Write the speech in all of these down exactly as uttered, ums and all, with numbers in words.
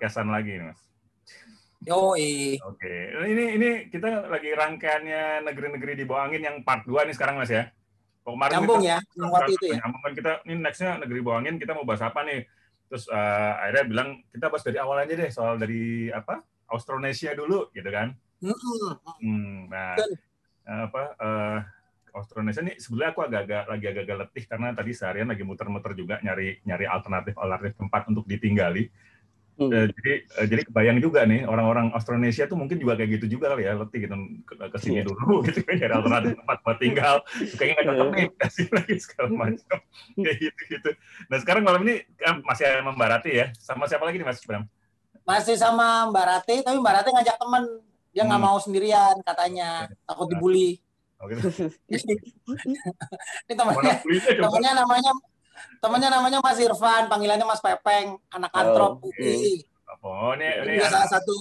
podcastan lagi nih, Mas. Yoi. Oke, okay. ini ini kita lagi rangkaiannya negeri-negeri di bawah angin yang part dua nih sekarang, Mas ya. Kemarin nyambung kita, ya, yang waktu itu ya. Nyambung, kita ini next-nya negeri bawah angin, kita mau bahas apa nih? Terus uh, akhirnya bilang kita bahas dari awal aja deh, soal dari apa? Austronesia dulu gitu kan. Mm-hmm. Hmm, nah, apa uh, Austronesia ini sebenarnya aku agak-agak lagi agak-agak letih karena tadi seharian lagi muter-muter juga nyari nyari alternatif alternatif tempat untuk ditinggali. Hmm. Jadi, jadi kebayang juga nih orang-orang Austronesia tuh mungkin juga kayak gitu juga kali ya, letih gitu kesini yeah. dulu gitu kan, cari alternatif tempat buat tinggal, sukanya nggak cocok nih, kasih lagi segala macam kayak gitu-gitu. Nah sekarang malam ini masih sama Mbak Rati ya, sama siapa lagi nih Mas Bram? Masih sama Mbak Rati, tapi Mbak Rati ngajak temen, dia nggak hmm. mau sendirian katanya, takut dibully. Oh, gitu. Ini temannya, temannya namanya. Temannya namanya Mas Irfan, panggilannya Mas Pepeng, anak antrop U I. Oh, ini, ini juga salah satu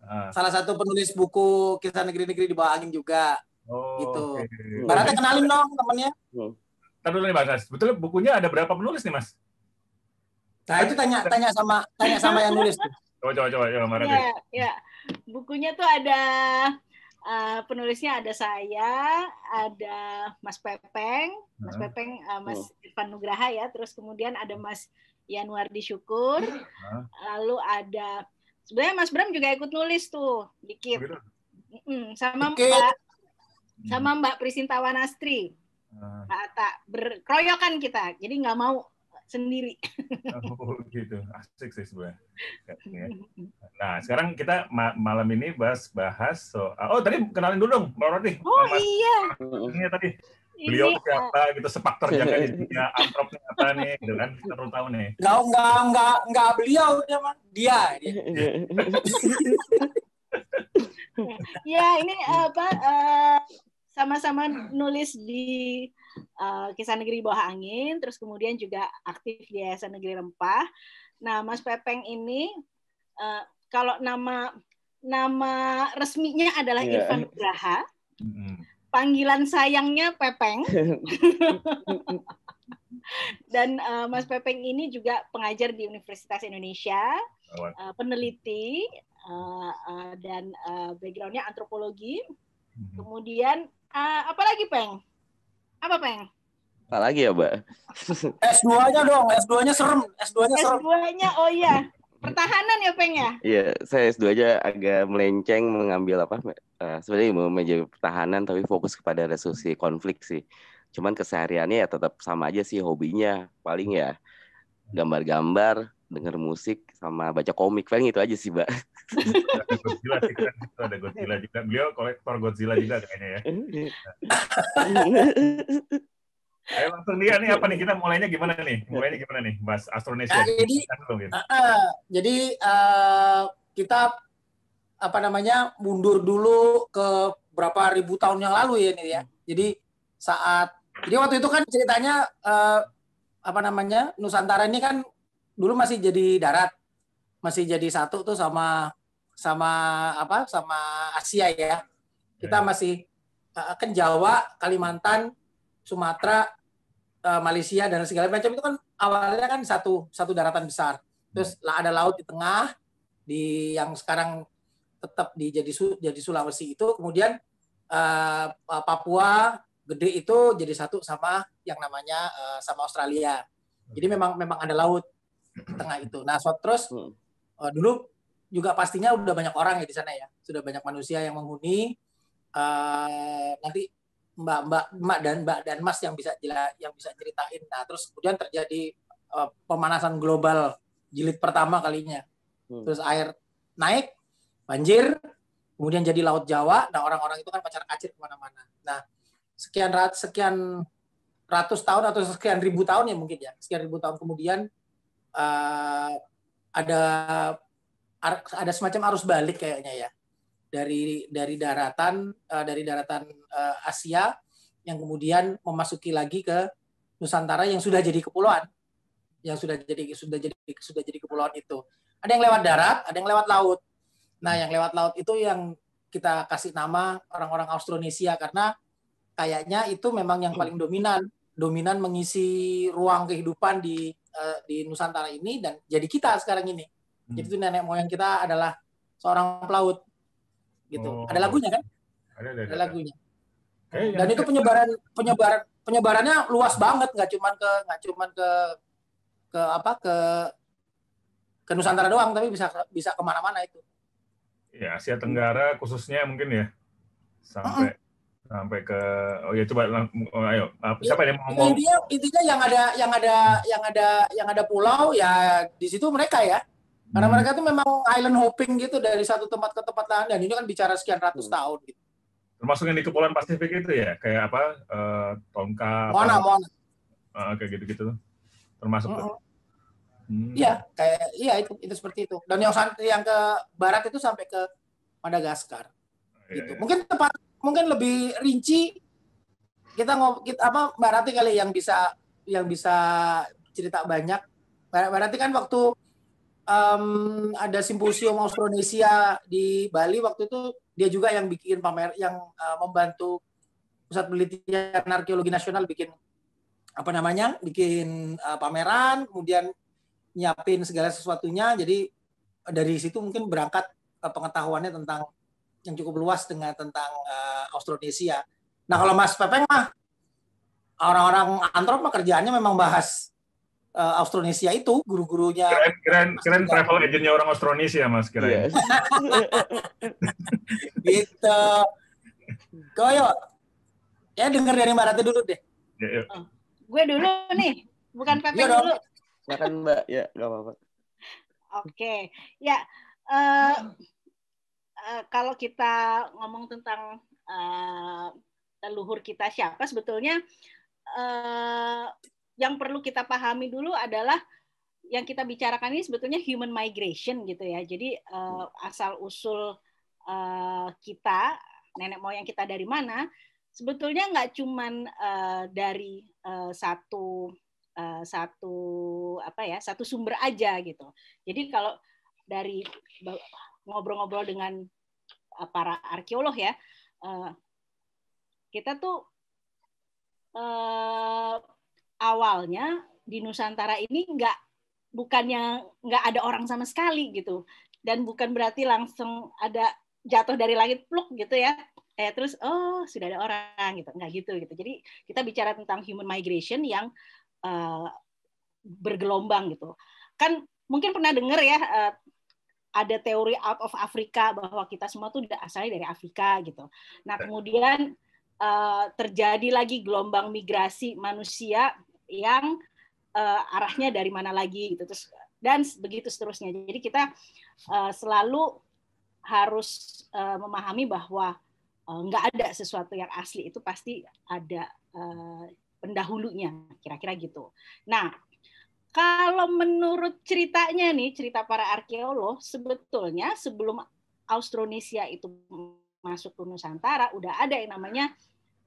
ah. salah satu penulis buku Kisah Negeri-negeri di Bawah Angin juga. Oh, gitu. Okay. Baratnya kenalin dong temannya. Tadi nih Mas, betul bukunya ada berapa penulis nih Mas? Nah, itu tanya tanya sama tanya sama yang nulis. Coba coba coba coba Barat. Iya, ya. Bukunya tuh ada Uh, penulisnya ada saya, ada Mas Pepeng, Mas uh-huh. Pepeng, uh, Mas uh. Irfan Nugraha ya, terus kemudian ada Mas Yanuardi Syukur, uh. lalu ada sebenarnya Mas Bram juga ikut nulis tuh, dikit, mm-mm, sama okay. Mbak, sama Mbak Prisintawanastri, uh. Mbak Atta, berkeroyokan kita, jadi nggak mau sendiri. Oh gitu, asik sih sebenarnya. Nah sekarang kita ma- malam ini bahas-bahas soal. Oh tadi kenalin dulu dong, Mbak Roti. Oh Mas, iya. Ini tadi beliau siapa gitu, sepak terjangnya di dunia antropnya apa nih, gitu kan? Kita perlu tahu nih. Nggak nggak nggak nggak beliau dia dia. Ya ini apa? Uh, sama-sama nulis di uh, Kisah Negeri Bawah Angin, terus kemudian juga aktif di Yayasan Negeri Rempah. Nah, Mas Pepeng ini, uh, kalau nama nama resminya adalah yeah. Irfan Kedraha, mm-hmm. panggilan sayangnya Pepeng. Dan uh, Mas Pepeng ini juga pengajar di Universitas Indonesia, uh, peneliti, uh, uh, dan uh, background-nya antropologi. Kemudian uh, apa lagi Peng? Apa Peng? Apa lagi ya, Mbak? S dua-nya dong, S dua-nya serem, S dua-nya serem. S dua-nya oh iya, pertahanan ya Peng ya? Iya, saya S dua-nya agak melenceng mengambil apa? Uh, sebenarnya mau menjadi pertahanan tapi fokus kepada resolusi konflik sih. Cuman kesehariannya ya tetap sama aja sih hobinya, paling ya gambar-gambar, denger musik sama baca komik, paling itu aja sih, Mbak. Ada Godzilla sih, kan? Ada Godzilla juga. Beliau kolektor Godzilla juga kayaknya ya. Ayo langsung dia nih, apa nih? Kita mulainya gimana nih? Mulainya gimana nih, Mas Austronesia? Nah, jadi, uh, uh, jadi uh, kita, apa namanya, mundur dulu ke berapa ribu tahun yang lalu ya ini ya. Jadi, saat, jadi waktu itu kan ceritanya, uh, apa namanya, Nusantara ini kan dulu masih jadi darat, masih jadi satu tuh sama sama apa sama Asia ya. Kita masih kan Jawa, Kalimantan, Sumatera, Malaysia dan segala macam itu kan awalnya kan satu satu daratan besar. Terus ada laut di tengah di yang sekarang tetap dijadi jadi Sulawesi itu, kemudian eh, Papua gede itu jadi satu sama yang namanya eh, sama Australia. Jadi memang memang ada laut tengah itu. Nah, so, terus hmm. uh, dulu juga pastinya udah banyak orang ya di sana ya, sudah banyak manusia yang menghuni. Uh, nanti mbak mbak mbak dan mbak dan mas yang bisa yang bisa ceritain. Nah, terus kemudian terjadi uh, pemanasan global jilid pertama kalinya. Hmm. Terus air naik, banjir, kemudian jadi laut Jawa. Nah, orang-orang itu kan pacar-kacir kemana-mana. Nah, sekian rat sekian ratus tahun atau sekian ribu tahun ya mungkin ya, sekian ribu tahun kemudian Uh, ada ada semacam arus balik kayaknya ya dari dari daratan uh, dari daratan uh, Asia yang kemudian memasuki lagi ke Nusantara yang sudah jadi kepulauan yang sudah jadi sudah jadi sudah jadi kepulauan itu ada yang lewat darat, ada yang lewat laut. Nah, yang lewat laut itu yang kita kasih nama orang-orang Austronesia karena kayaknya itu memang yang paling dominan dominan mengisi ruang kehidupan di di Nusantara ini dan jadi kita sekarang ini. Hmm. Jadi itu nenek moyang kita adalah seorang pelaut, gitu. Oh. Ada lagunya kan? Ada, ada, ada lagunya. Eh, Dan itu penyebaran penyebaran penyebarannya luas banget, nggak cuman ke nggak cuman ke ke apa ke ke Nusantara doang, tapi bisa bisa kemana-mana itu. Ya, Asia Tenggara khususnya mungkin ya sampai. Uh-uh. sampai ke oh ya coba ayo siapa yang mau ngomong? Intinya, intinya yang ada yang ada yang ada yang ada pulau ya di situ mereka ya, karena hmm. mereka tuh memang island hopping gitu dari satu tempat ke tempat lain, dan ini kan bicara sekian ratus hmm. tahun gitu. Termasuk yang di kepulauan Pasifik itu ya, kayak apa uh, Tongka, Moana, apa, Moana. Uh, kayak gitu-gitu termasuk iya uh-huh. hmm. kayak iya itu itu seperti itu. Dan yang yang ke barat itu sampai ke Madagaskar oh, gitu ya, ya. Mungkin tempat mungkin lebih rinci kita ngomong apa Mbak Rati kali yang bisa yang bisa cerita banyak. Mbak Rati kan waktu um, ada simposium Austronesia di Bali waktu itu, dia juga yang bikin pamer, yang uh, membantu Pusat Penelitian Arkeologi Nasional bikin apa namanya bikin uh, pameran, kemudian nyiapin segala sesuatunya. Jadi dari situ mungkin berangkat uh, pengetahuannya tentang yang cukup luas dengan tentang uh, Austronesia. Nah kalau Mas Pepeng mah orang-orang antrop mah kerjaannya memang bahas uh, Austronesia itu guru-gurunya. Keren, keren, keren travel agentnya orang Austronesia Mas keren. Yes. Gitu. Koyo, ya denger dari Mbak Rati dulu deh. Ya, ya. Oh, gue dulu nih, bukan Pepeng dulu. Silakan Mbak, ya nggak apa-apa. Oke, okay. ya. Uh, Uh, kalau kita ngomong tentang uh, leluhur kita siapa, sebetulnya uh, yang perlu kita pahami dulu adalah yang kita bicarakan ini sebetulnya human migration gitu ya. Jadi uh, asal usul uh, kita, nenek moyang kita dari mana, sebetulnya nggak cuman uh, dari uh, satu uh, satu apa ya satu sumber aja gitu. Jadi kalau dari ngobrol-ngobrol dengan para arkeolog ya, kita tuh eh, awalnya di Nusantara ini nggak bukannya nggak ada orang sama sekali gitu, dan bukan berarti langsung ada jatuh dari langit pluk gitu ya, eh, terus oh sudah ada orang gitu, nggak gitu gitu. Jadi kita bicara tentang human migration yang eh, bergelombang gitu. Kan mungkin pernah dengar ya. Eh, ada teori out of Afrika bahwa kita semua tuh asalnya dari Afrika gitu. Nah kemudian uh, terjadi lagi gelombang migrasi manusia yang uh, arahnya dari mana lagi gitu, terus dan begitu seterusnya. Jadi kita uh, selalu harus uh, memahami bahwa uh, nggak ada sesuatu yang asli, itu pasti ada uh, pendahulunya, kira-kira gitu. Nah kalau menurut ceritanya nih, cerita para arkeolog, sebetulnya sebelum Austronesia itu masuk ke Nusantara, udah ada yang namanya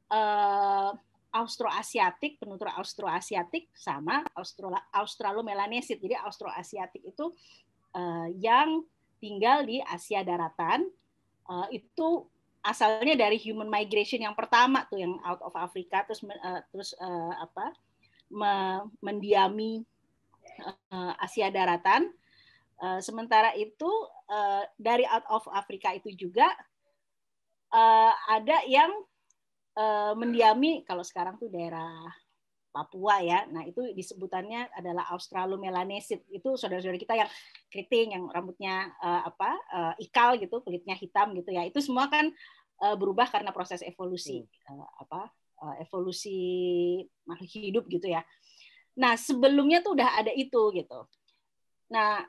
uh, Austroasiatik, penutur Austroasiatik, sama Australomelanesid. Jadi Austroasiatik itu uh, yang tinggal di Asia daratan, uh, itu asalnya dari human migration yang pertama tuh, yang out of Africa, terus uh, terus uh, apa me- mendiami Asia daratan. Sementara itu dari out of Afrika itu juga ada yang mendiami kalau sekarang tuh daerah Papua ya. Nah itu disebutannya adalah Australomelanesid. Itu saudara-saudara kita yang keriting, yang rambutnya apa ikal gitu, kulitnya hitam gitu ya. Itu semua kan berubah karena proses evolusi apa evolusi makhluk hidup gitu ya. Nah sebelumnya tuh udah ada itu gitu. Nah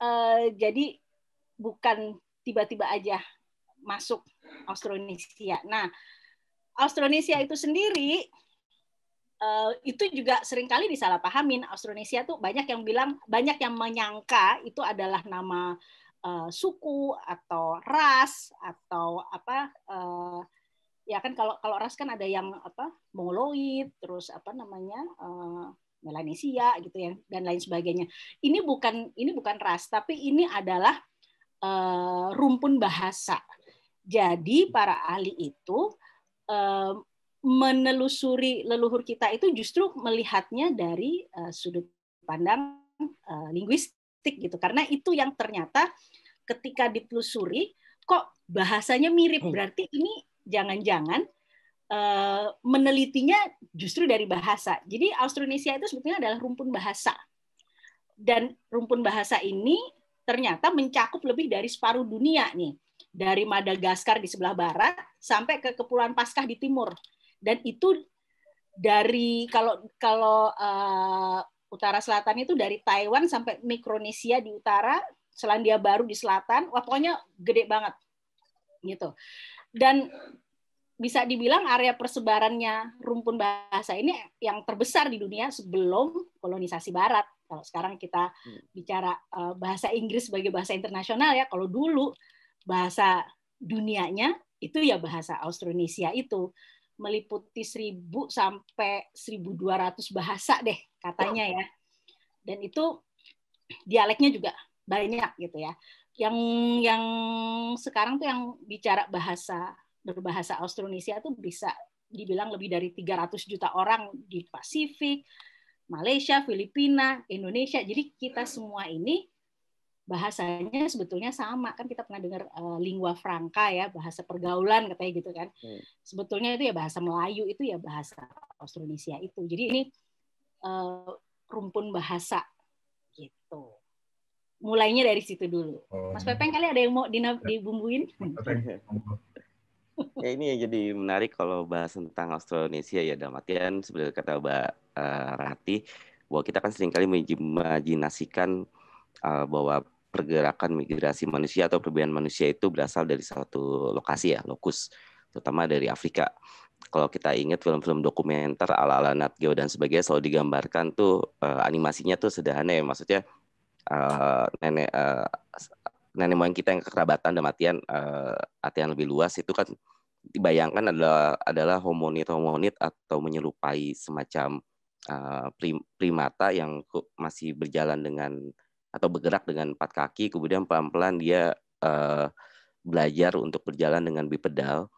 eh, jadi bukan tiba-tiba aja masuk Austronesia. Nah Austronesia itu sendiri eh, itu juga seringkali disalahpahamin. Austronesia tuh banyak yang bilang, banyak yang menyangka itu adalah nama eh, suku atau ras atau apa. Eh, ya kan kalau kalau ras kan ada yang apa Mongoloid, terus apa namanya. Eh, Melanesia gitu ya dan lain sebagainya. Ini bukan ini bukan ras, tapi ini adalah uh, rumpun bahasa. Jadi para ahli itu uh, menelusuri leluhur kita itu justru melihatnya dari uh, sudut pandang uh, linguistik linguistik gitu, karena itu yang ternyata ketika ditelusuri kok bahasanya mirip, berarti ini jangan-jangan uh, menelitinya justru dari bahasa. Jadi Austronesia itu sebetulnya adalah rumpun bahasa, dan rumpun bahasa ini ternyata mencakup lebih dari separuh dunia nih, dari Madagaskar di sebelah barat sampai ke Kepulauan Paskah di timur, dan itu dari kalau kalau uh, utara selatan itu dari Taiwan sampai Mikronesia di utara, Selandia Baru di selatan, wah pokoknya gede banget gitu. Dan bisa dibilang area persebarannya rumpun bahasa ini yang terbesar di dunia sebelum kolonisasi barat. Kalau sekarang kita bicara uh, bahasa Inggris sebagai bahasa internasional ya, kalau dulu bahasa dunianya itu ya bahasa Austronesia itu meliputi seribu sampai seribu dua ratus bahasa deh katanya ya. Dan itu dialeknya juga banyak gitu ya. Yang yang sekarang tuh yang bicara bahasa berbahasa Austronesia tuh bisa dibilang lebih dari tiga ratus juta orang di Pasifik, Malaysia, Filipina, Indonesia. Jadi kita semua ini bahasanya sebetulnya sama, kan kita pernah dengar uh, lingua franca ya, bahasa pergaulan katanya gitu kan. Hmm. Sebetulnya itu ya bahasa Melayu, itu ya bahasa Austronesia itu. Jadi ini uh, rumpun bahasa gitu. Mulainya dari situ dulu. Oh. Mas Pepeng kali ada yang mau dibumbuin? Ya ini yang jadi menarik kalau bahas tentang Austronesia ya, dalam artian sebenarnya kata Mbak uh, Rati, bahwa kita kan seringkali mengimajinasikan uh, bahwa pergerakan migrasi manusia atau perbedaan manusia itu berasal dari satu lokasi ya, lokus, terutama dari Afrika. Kalau kita ingat film-film dokumenter ala-ala Nat Geo dan sebagainya, selalu digambarkan tuh uh, animasinya tuh sederhana ya, maksudnya uh, nenek uh, nenek moyang kita yang kekerabatan dan artian uh, artian lebih luas itu kan dibayangkan adalah adalah homonid-homonid atau menyerupai semacam uh, primata yang masih berjalan dengan atau bergerak dengan empat kaki, kemudian pelan-pelan dia uh, belajar untuk berjalan dengan bipedal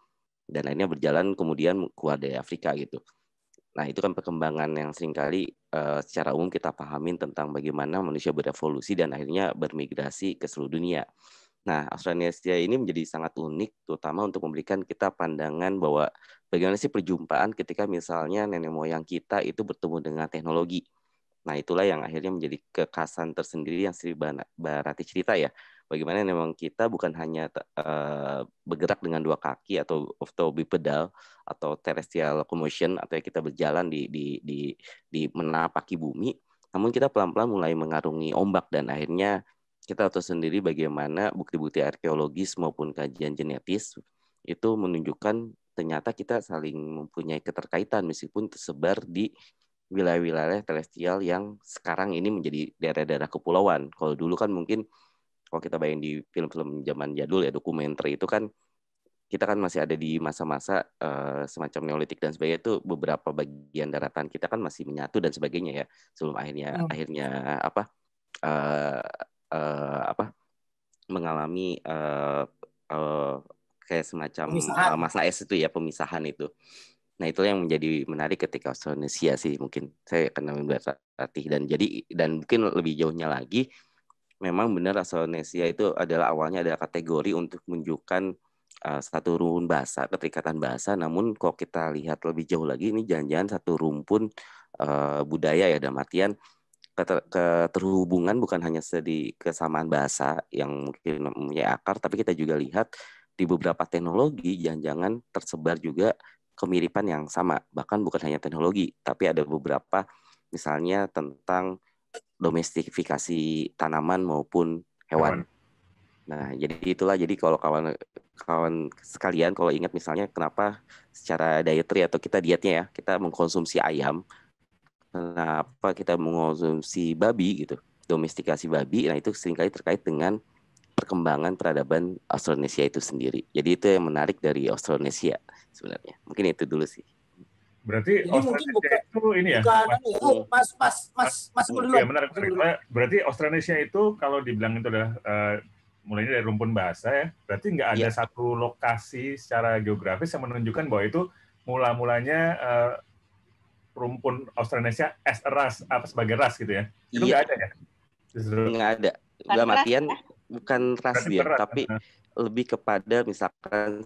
dan akhirnya berjalan kemudian keluar dari Afrika gitu. Nah itu kan perkembangan yang seringkali uh, secara umum kita pahamin tentang bagaimana manusia berevolusi dan akhirnya bermigrasi ke seluruh dunia. Nah Austronesia ini menjadi sangat unik, terutama untuk memberikan kita pandangan bahwa bagaimana sih perjumpaan ketika misalnya nenek moyang kita itu bertemu dengan teknologi. Nah itulah yang akhirnya menjadi kekhasan tersendiri yang Sri Barati cerita ya, bagaimana memang kita bukan hanya uh, bergerak dengan dua kaki atau atau bipedal atau terrestrial locomotion atau kita berjalan di di di, di menapaki bumi, namun kita pelan-pelan mulai mengarungi ombak dan akhirnya kita tahu sendiri bagaimana bukti-bukti arkeologis maupun kajian genetis itu menunjukkan ternyata kita saling mempunyai keterkaitan meskipun tersebar di wilayah-wilayah terestrial yang sekarang ini menjadi daerah-daerah kepulauan. Kalau dulu kan mungkin kalau kita bayangin di film-film zaman jadul ya, dokumenter itu kan kita kan masih ada di masa-masa uh, semacam Neolitik dan sebagainya, itu beberapa bagian daratan kita kan masih menyatu dan sebagainya ya, sebelum akhirnya oh. akhirnya apa uh, uh, apa mengalami uh, uh, kayak semacam uh, masa es itu ya, pemisahan itu. Nah itu yang menjadi menarik ketika Austronesia sih, mungkin saya akan membuat latih dan jadi dan mungkin lebih jauhnya lagi. Memang benar Austronesia itu adalah awalnya ada kategori untuk menunjukkan uh, satu rumpun bahasa, keterikatan bahasa. Namun kalau kita lihat lebih jauh lagi, ini jangan-jangan satu rumpun uh, budaya ya, dalam artian keter keterhubungan bukan hanya sedi kesamaan bahasa yang mungkin mempunyai akar, tapi kita juga lihat di beberapa teknologi jangan-jangan tersebar juga kemiripan yang sama. Bahkan bukan hanya teknologi, tapi ada beberapa misalnya tentang domestifikasi tanaman maupun hewan. Nah, jadi itulah. Jadi kalau kawan-kawan sekalian, kalau ingat misalnya kenapa secara dietary atau kita dietnya ya, kita mengkonsumsi ayam, kenapa kita mengkonsumsi babi gitu, domestikasi babi. Nah, itu seringkali terkait dengan perkembangan peradaban Austronesia itu sendiri. Jadi itu yang menarik dari Austronesia sebenarnya. Mungkin itu dulu sih. Berarti jadi Austronesia buka, itu ini ya, bukan, mas, oh, mas mas mas mas dulu. Ya, benar, benar. Berarti Austronesia itu kalau dibilang itu adalah uh, mulainya dari rumpun bahasa ya, berarti nggak ada ya. Satu lokasi secara geografis yang menunjukkan bahwa itu mula-mulanya uh, rumpun Austronesia as a ras, apa sebagai ras gitu ya? Itu nggak ya. Ada ya? Nggak ada. Dalam artian bukan ras dia, tapi lebih kepada misalkan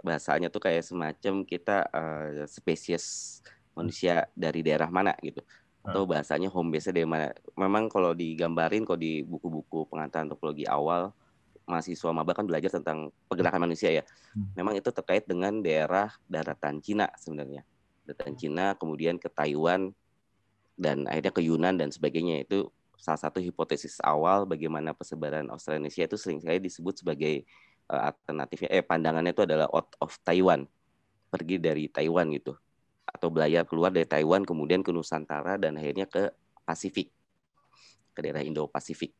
bahasanya tuh kayak semacam kita uh, spesies manusia dari daerah mana gitu. Atau bahasanya home base dari mana. Memang kalau digambarin, kalau di buku-buku pengantar antropologi awal, mahasiswa maba kan belajar tentang pergerakan manusia ya. Memang itu terkait dengan daerah daratan Cina sebenarnya. Daratan Cina, kemudian ke Taiwan, dan akhirnya ke Yunnan dan sebagainya. Itu salah satu hipotesis awal bagaimana persebaran Austronesia itu sering sekali disebut sebagai uh, alternatifnya, eh pandangannya itu adalah out of Taiwan. Pergi dari Taiwan gitu. Atau belayar keluar dari Taiwan, kemudian ke Nusantara, dan akhirnya ke Pasifik, ke daerah Indo-Pasifik.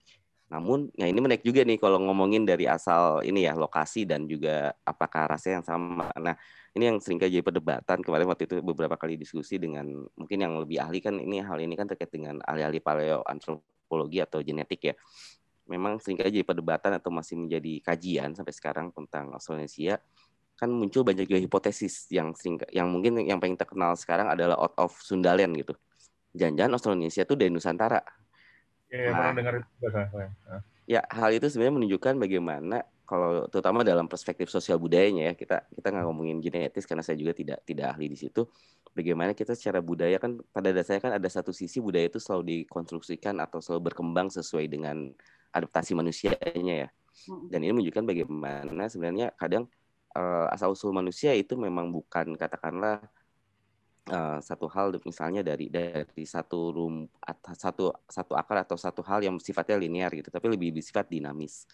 Namun, ya ini menarik juga nih kalau ngomongin dari asal ini ya, lokasi dan juga apakah rasanya yang sama. Nah, ini yang sering jadi perdebatan kemarin waktu itu beberapa kali diskusi dengan, mungkin yang lebih ahli kan ini, hal ini kan terkait dengan ahli-ahli paleoantropologi atau genetik ya. Memang sering jadi perdebatan atau masih menjadi kajian sampai sekarang tentang Austronesia. Kan muncul banyak juga hipotesis yang sering, yang mungkin yang paling terkenal sekarang adalah out of Sundaland gitu. Jangan-jangan Austronesia itu dari Nusantara. Ya, nah, dengar itu. Ya, hal itu sebenarnya menunjukkan bagaimana kalau terutama dalam perspektif sosial budayanya ya, kita kita nggak ngomongin genetis karena saya juga tidak tidak ahli di situ. Bagaimana kita secara budaya kan pada dasarnya kan ada satu sisi budaya itu selalu dikonstruksikan atau selalu berkembang sesuai dengan adaptasi manusianya ya. Dan ini menunjukkan bagaimana sebenarnya kadang asal-usul manusia itu memang bukan katakanlah uh, satu hal misalnya dari dari satu rum satu satu akar atau satu hal yang sifatnya linear gitu, tapi lebih bersifat dinamis.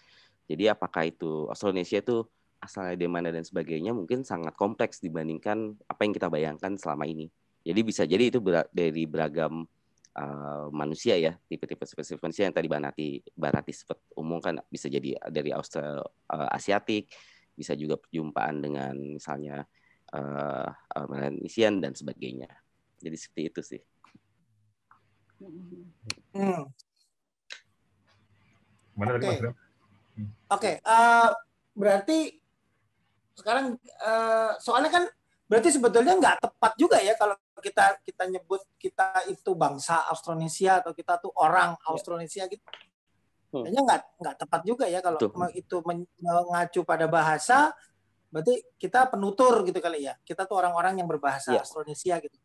Jadi apakah itu Austronesia itu asalnya dari mana dan sebagainya mungkin sangat kompleks dibandingkan apa yang kita bayangkan selama ini. Jadi bisa jadi itu ber, dari beragam uh, manusia ya, tipe-tipe spesies manusia yang tadi Barati Barati sempat umumkan, bisa jadi dari Austroasiatik, uh, bisa juga perjumpaan dengan misalnya uh, uh, Melanesian dan sebagainya. Jadi seperti itu sih. Hmm. Oke, okay. okay. uh, berarti sekarang uh, soalnya kan berarti sebetulnya nggak tepat juga ya kalau kita kita nyebut kita itu bangsa Austronesia atau kita tuh orang Austronesia gitu. Kayaknya nggak nggak tepat juga ya kalau Tuh. itu mengacu pada bahasa, berarti kita penutur gitu kali ya. Kita tuh orang-orang yang berbahasa ya. Austronesia gitu.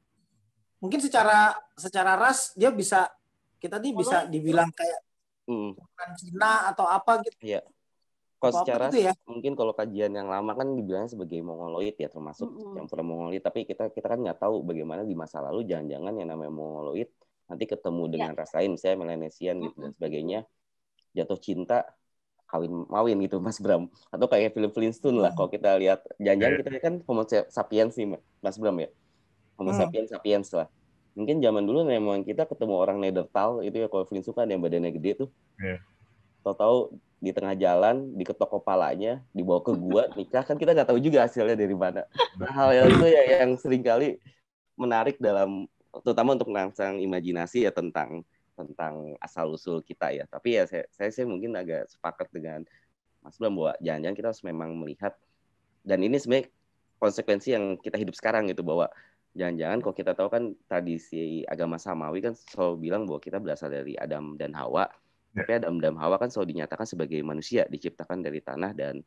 Mungkin secara secara ras dia bisa kita nih bisa dibilang kayak hmm. bukan Cina atau apa gitu. Iya. Kalau secara gitu ya. Mungkin kalau kajian yang lama kan dibilangnya sebagai Mongoloid ya, termasuk hmm. campuran Mongoloid, tapi kita kita kan nggak tahu bagaimana di masa lalu jangan-jangan yang namanya Mongoloid nanti ketemu dengan ya. ras lain misalnya Melanesian gitu hmm. dan sebagainya. Jatuh cinta kawin mawin gitu Mas Bram, atau kayak film Flintstone lah kalau kita lihat, jangan-jangan kita kan Homo sapiens nih Mas Bram ya, Homo hmm. sapiens sapiens lah mungkin zaman dulu memang kita ketemu orang Neanderthal itu ya, kalau Flintstone kan yang badannya gede tuh yeah. tahu-tahu di tengah jalan diketok kepalanya dibawa ke gua nikah, kan kita nggak tahu juga hasilnya dari mana. Nah, hal itu ya yang seringkali menarik dalam terutama untuk merangsang imajinasi ya tentang tentang asal-usul kita ya. Tapi ya saya, saya saya mungkin agak sepakat dengan Mas Bram bahwa jangan-jangan kita harus memang melihat, dan ini sebenarnya konsekuensi yang kita hidup sekarang gitu, bahwa jangan-jangan kalau kita tahu kan tradisi agama Samawi kan selalu bilang bahwa kita berasal dari Adam dan Hawa, tapi Adam dan Hawa kan selalu dinyatakan sebagai manusia, diciptakan dari tanah dan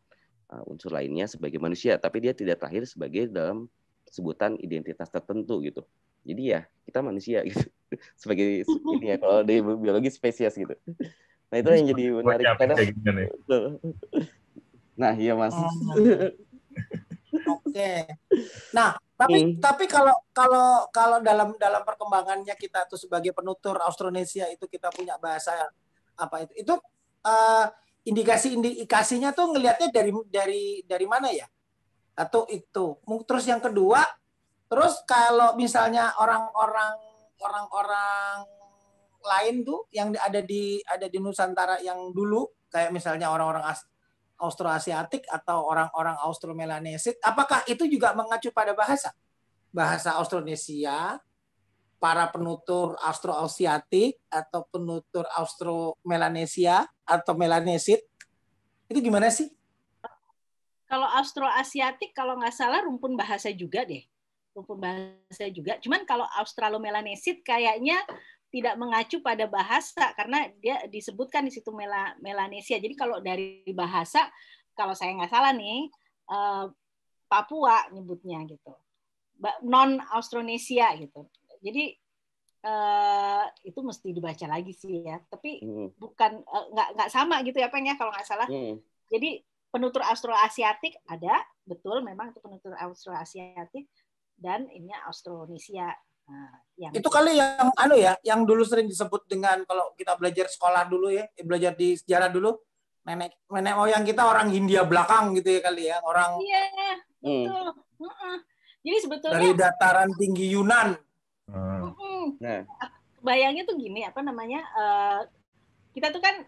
uh, unsur lainnya sebagai manusia, tapi dia tidak terlahir sebagai dalam sebutan identitas tertentu gitu. Jadi ya kita manusia gitu sebagai ini ya kalau dari biologi spesies gitu. Nah itu yang jadi menarik karena nah iya Mas. Oke. Nah tapi hmm. tapi kalau kalau kalau dalam dalam perkembangannya kita tuh sebagai penutur Austronesia itu kita punya bahasa apa itu itu uh, indikasi indikasinya tuh ngelihatnya dari dari dari mana ya? Atau itu terus yang kedua. Terus kalau misalnya orang-orang orang-orang lain tuh yang ada di ada di Nusantara yang dulu kayak misalnya orang-orang Austroasiatik atau orang-orang Australomelanesid, apakah itu juga mengacu pada bahasa? Bahasa Austronesia, para penutur Austroasiatik atau penutur Austromelanesia atau Melanesid itu gimana sih? Kalau Austroasiatik kalau nggak salah rumpun bahasa juga deh. Rumpun bahasa juga, cuman kalau Australomelanesid kayaknya tidak mengacu pada bahasa, karena dia disebutkan di situ Mela, Melanesia. Jadi kalau dari bahasa, kalau saya nggak salah nih, eh, Papua nyebutnya gitu, non Austronesia gitu. Jadi eh, itu mesti dibaca lagi sih ya. Tapi hmm. bukan eh, nggak nggak sama gitu ya Peng ya kalau nggak salah. Hmm. Jadi penutur Austroasiatik ada, betul memang itu penutur Austroasiatik, dan ini Austronesia. Nah, yang itu kali yang anu ya, yang dulu sering disebut dengan, kalau kita belajar sekolah dulu ya, belajar di sejarah dulu, nenek nenek moyang kita orang Hindia belakang gitu ya kali ya, orang iya, betul. Hmm. Uh -uh. Jadi sebetulnya dari dataran tinggi Yunnan. Hmm. Uh -uh. Nah. Bayangnya tuh gini, apa namanya? Uh, kita tuh kan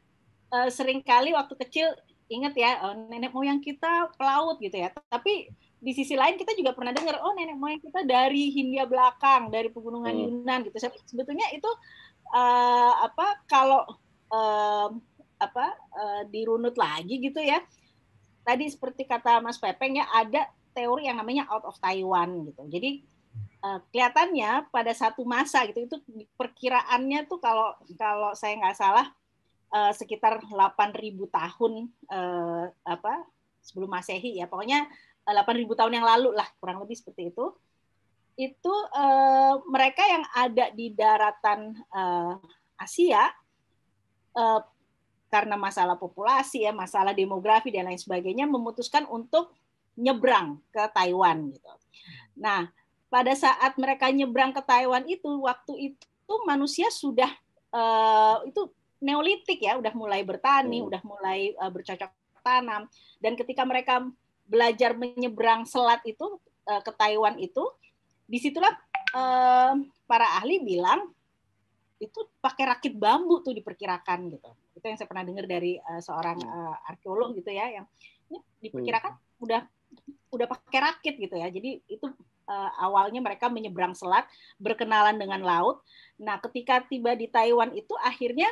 uh, sering kali waktu kecil ingat ya, oh, nenek moyang kita pelaut gitu ya. Tapi di sisi lain kita juga pernah dengar, oh nenek moyang kita dari Hindia belakang, dari pegunungan hmm. Yunnan gitu. Sebetulnya itu uh, apa kalau uh, apa uh, dirunut lagi gitu ya, tadi seperti kata Mas Pepeng ya, ada teori yang namanya out of Taiwan gitu. Jadi uh, kelihatannya pada satu masa gitu, itu perkiraannya tuh kalau kalau saya nggak salah uh, sekitar delapan ribu tahun uh, apa sebelum Masehi ya, pokoknya delapan ribu tahun yang lalu lah, kurang lebih seperti itu. Itu eh, mereka yang ada di daratan eh, Asia, eh, karena masalah populasi ya, masalah demografi dan lain sebagainya, memutuskan untuk nyebrang ke Taiwan gitu. Nah, pada saat mereka nyebrang ke Taiwan itu, waktu itu manusia sudah eh, itu Neolitik ya, udah mulai bertani, hmm. udah mulai eh, bercocok tanam, dan ketika mereka belajar menyeberang selat itu ke Taiwan itu, disitulah eh, para ahli bilang itu pakai rakit bambu tuh diperkirakan gitu. Itu yang saya pernah dengar dari eh, seorang eh, arkeolog gitu ya, yang ini diperkirakan hmm. udah udah pakai rakit gitu ya. Jadi itu eh, awalnya mereka menyeberang selat, berkenalan dengan laut. Nah, ketika tiba di Taiwan itu akhirnya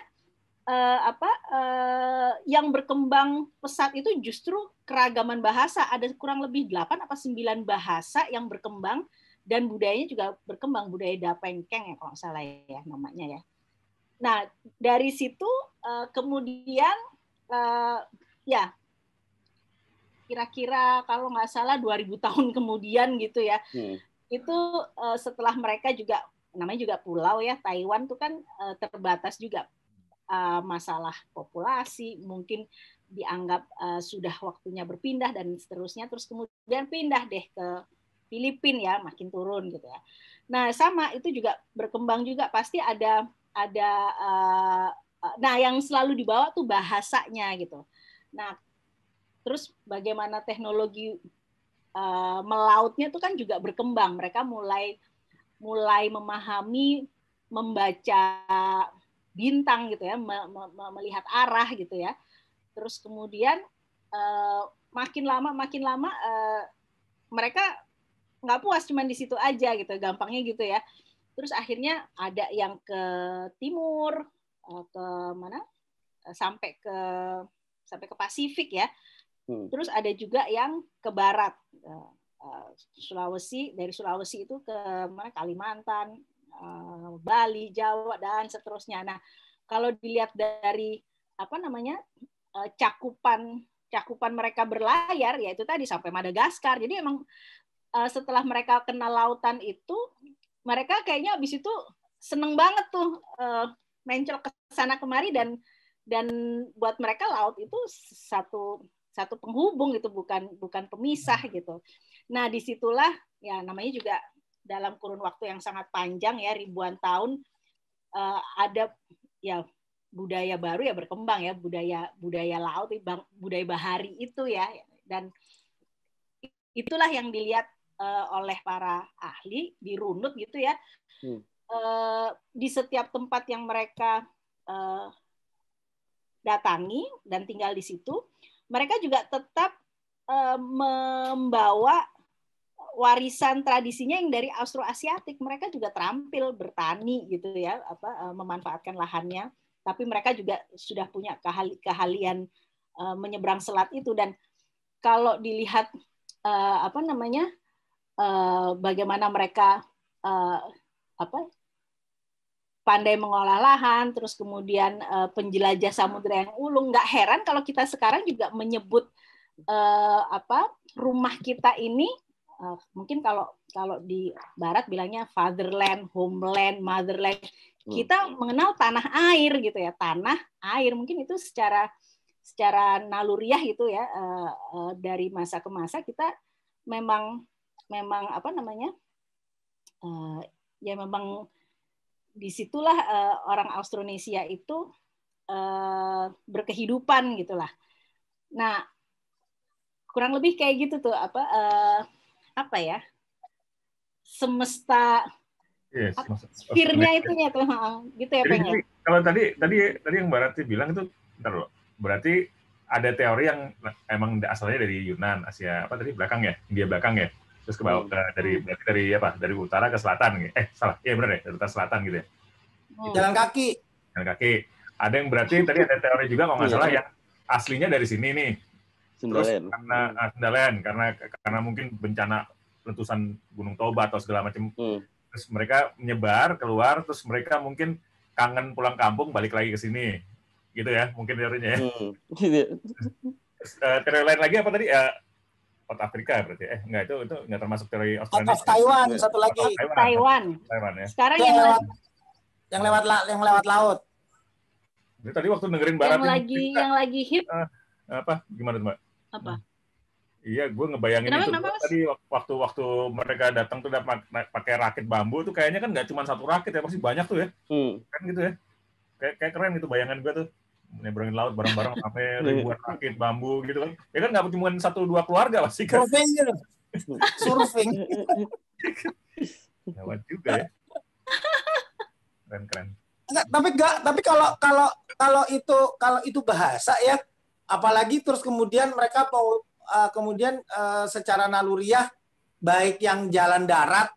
Uh, apa uh, yang berkembang pesat itu justru keragaman bahasa, ada kurang lebih delapan apa sembilan bahasa yang berkembang, dan budayanya juga berkembang, budaya Dapengkeng ya kalau nggak salah ya namanya ya. Nah, dari situ uh, kemudian uh, ya kira-kira kalau nggak salah dua ribu tahun kemudian gitu ya, hmm. itu uh, setelah mereka juga, namanya juga pulau ya, Taiwan tuh kan uh, terbatas juga Uh, masalah populasi, mungkin dianggap uh, sudah waktunya berpindah dan seterusnya, terus kemudian pindah deh ke Filipina ya, makin turun gitu ya. Nah, sama itu juga berkembang juga, pasti ada ada uh, uh, nah yang selalu dibawa tuh bahasanya gitu. Nah, terus bagaimana teknologi uh, melautnya tuh kan juga berkembang, mereka mulai mulai memahami, membaca bintang gitu ya, me me melihat arah gitu ya. Terus kemudian uh, makin lama makin lama uh, mereka nggak puas cuman di situ aja gitu, gampangnya gitu ya. Terus akhirnya ada yang ke timur, uh, ke mana? Uh, sampai ke sampai ke Pasifik ya. Hmm. Terus ada juga yang ke barat, uh, uh, Sulawesi, dari Sulawesi itu ke mana? Kalimantan, Bali, Jawa, dan seterusnya. Nah, kalau dilihat dari apa namanya cakupan cakupan mereka berlayar, yaitu tadi sampai Madagaskar. Jadi emang setelah mereka kenal lautan itu, mereka kayaknya abis itu seneng banget tuh mencel ke sana kemari, dan dan buat mereka laut itu satu satu penghubung gitu, bukan bukan pemisah gitu. Nah, disitulah ya namanya juga dalam kurun waktu yang sangat panjang ya, ribuan tahun, uh, ada ya budaya baru ya berkembang ya, budaya budaya laut, budaya bahari itu ya, dan itulah yang dilihat uh, oleh para ahli, dirunut gitu ya, hmm. uh, di setiap tempat yang mereka uh, datangi dan tinggal di situ, mereka juga tetap uh, membawa warisan tradisinya yang dari Austroasiatik. Mereka juga terampil bertani gitu ya, apa memanfaatkan lahannya, tapi mereka juga sudah punya keahli keahlian uh, menyeberang selat itu. Dan kalau dilihat uh, apa namanya uh, bagaimana mereka uh, apa pandai mengolah lahan, terus kemudian uh, penjelajah samudera yang ulung. Nggak heran kalau kita sekarang juga menyebut uh, apa rumah kita ini, uh, mungkin kalau kalau di Barat bilangnya fatherland, homeland, motherland. Kita hmm. mengenal tanah air gitu ya, tanah air. Mungkin itu secara secara naluriah gitu ya, uh, uh, dari masa ke masa kita memang memang apa namanya uh, ya memang disitulah uh, orang Austronesia itu uh, berkehidupan gitulah. Nah, kurang lebih kayak gitu tuh apa uh, apa ya semesta yes, spirnya itunya tuh gitu ya. Jadi, pengen. Kalau tadi tadi tadi yang Barat bilang itu, bentar loh, berarti ada teori yang emang asalnya dari Yunnan, Asia apa tadi belakang ya, India belakang ya. Terus ke bawah, hmm. dari berarti dari apa? Dari utara ke selatan gitu. Eh, salah. Iya benar ya, dari utara selatan gitu ya. Hmm. Jalan kaki. Jalan kaki. Ada yang berarti tadi ada teori juga kalau nggak salah yang aslinya dari sini nih. Sundaland. Karena ah, Sundaland karena karena mungkin bencana letusan Gunung Toba atau segala macam. Hmm. Terus mereka menyebar keluar, terus mereka mungkin kangen pulang kampung balik lagi ke sini. Gitu ya, mungkin teorinya ya. Hmm. Terus, uh, teori lain lagi apa tadi? Uh, Out Afrika berarti eh enggak itu itu enggak termasuk teori Australia. Taiwan satu lagi. Taiwan. Taiwan. Taiwan ya. Sekarang yang, yang lewat yang lewat yang lewat laut. Ini tadi waktu dengerin Barat yang lagi kita, yang lagi hip uh, apa gimana Mbak? Apa? Nah, iya, gue ngebayangin kenapa, itu kenapa, tadi waktu-waktu mereka datang tuh dapat pakai rakit bambu tuh kayaknya kan nggak cuma satu rakit ya, pasti banyak tuh ya. Hmm. Kan gitu ya. Kayak kayak keren gitu bayangan gue tuh. Nyebrangin laut bareng-bareng sampai ribuan rakit bambu gitu kan. Ya kan nggak cuma satu dua keluarga pasti kan. Surfing gitu. Surfing. Lewat juga ya. Keren-keren. Enggak, tapi enggak, tapi kalau kalau kalau itu kalau itu bahasa ya, apalagi terus kemudian mereka mau uh, kemudian uh, secara naluriah baik yang jalan darat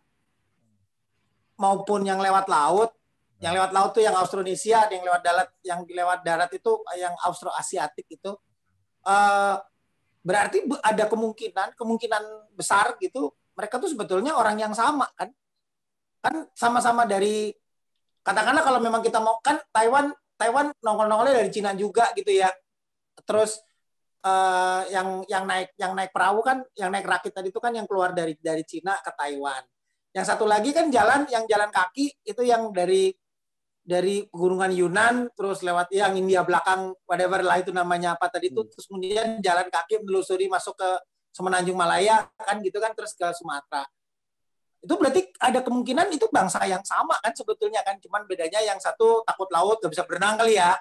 maupun yang lewat laut. Yang lewat laut tuh yang Austronesia, yang lewat darat, yang lewat darat itu yang Austroasiatik itu. Uh, berarti ada kemungkinan, kemungkinan besar gitu, mereka tuh sebetulnya orang yang sama kan. Kan sama-sama dari, katakanlah kalau memang kita mau, kan Taiwan Taiwan nongol-nongolnya dari Cina juga gitu ya. Terus uh, yang yang naik yang naik perahu kan, yang naik rakit tadi itu kan yang keluar dari dari Cina ke Taiwan. Yang satu lagi kan jalan, yang jalan kaki itu yang dari dari pegunungan Yunnan terus lewat yang India belakang whatever lah itu namanya apa tadi itu, terus kemudian jalan kaki menelusuri masuk ke Semenanjung Malaya kan gitu kan, terus ke Sumatera. Itu berarti ada kemungkinan itu bangsa yang sama kan sebetulnya kan, cuman bedanya yang satu takut laut nggak bisa berenang kali ya,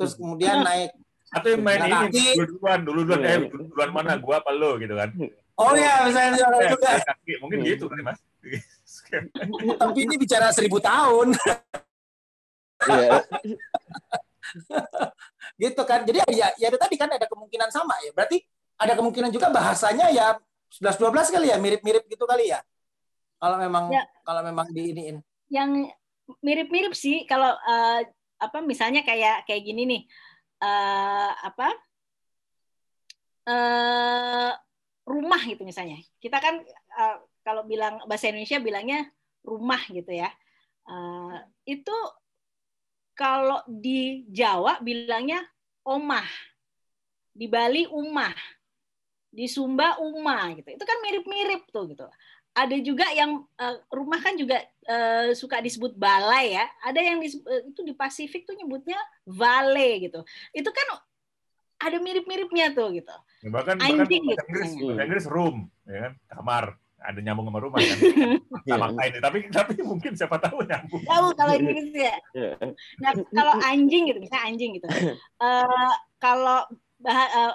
terus kemudian naik atau main ini duluan dulu duluan eh duluan mana gua apa lo gitu kan. Oh ya, misalnya orang juga mungkin gitu kan Mas. Tapi ini bicara seribu tahun. Gitu kan. Jadi ya, ya tadi kan ada kemungkinan sama ya. Berarti ada kemungkinan juga bahasanya ya sebelas dua belas kali ya, mirip-mirip gitu kali ya. Kalau memang ya, kalau memang diiniin. Yang mirip-mirip sih kalau uh, apa misalnya kayak kayak gini nih. Uh, apa? Uh, rumah gitu misalnya. Kita kan uh, kalau bilang bahasa Indonesia bilangnya rumah gitu ya. Uh, itu kalau di Jawa bilangnya omah. Di Bali umah. Di Sumba umah gitu. Itu kan mirip-mirip tuh gitu. Ada juga yang uh, rumah kan juga uh, suka disebut balai ya. Ada yang di, uh, itu di Pasifik tuh nyebutnya vale gitu. Itu kan ada mirip-miripnya tuh gitu. Ya, bahkan bahkan bahasa Inggris, bahasa Inggris room, ya kan? Kamar. Ada nyambung sama rumah kan? Sama kain. Tapi tapi mungkin siapa tahu nyambung. Tahu kalau Inggris ya. Nah kalau anjing gitu, misalnya anjing gitu. Uh, kalau bah- uh,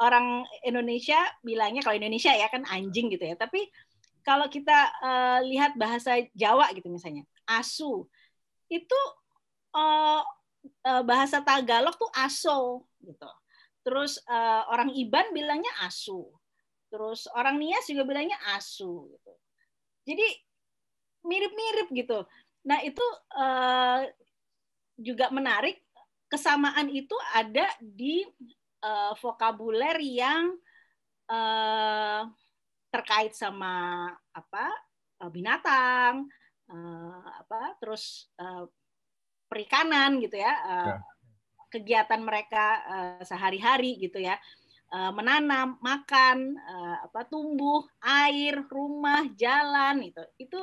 orang Indonesia bilangnya kalau Indonesia ya kan anjing gitu ya. Tapi kalau kita uh, lihat bahasa Jawa gitu misalnya, asu itu uh, uh, bahasa Tagalog tuh aso gitu. Terus uh, orang Iban bilangnya asu. Terus orang Nias juga bilangnya asu. Gitu. Jadi mirip-mirip gitu. Nah itu uh, juga menarik. Kesamaan itu ada di uh, vokabuler yang uh, terkait sama apa binatang, uh, apa terus uh, perikanan gitu ya, uh, ya. kegiatan mereka uh, sehari-hari gitu ya, uh, menanam, makan, uh, apa tumbuh, air, rumah, jalan gitu. Itu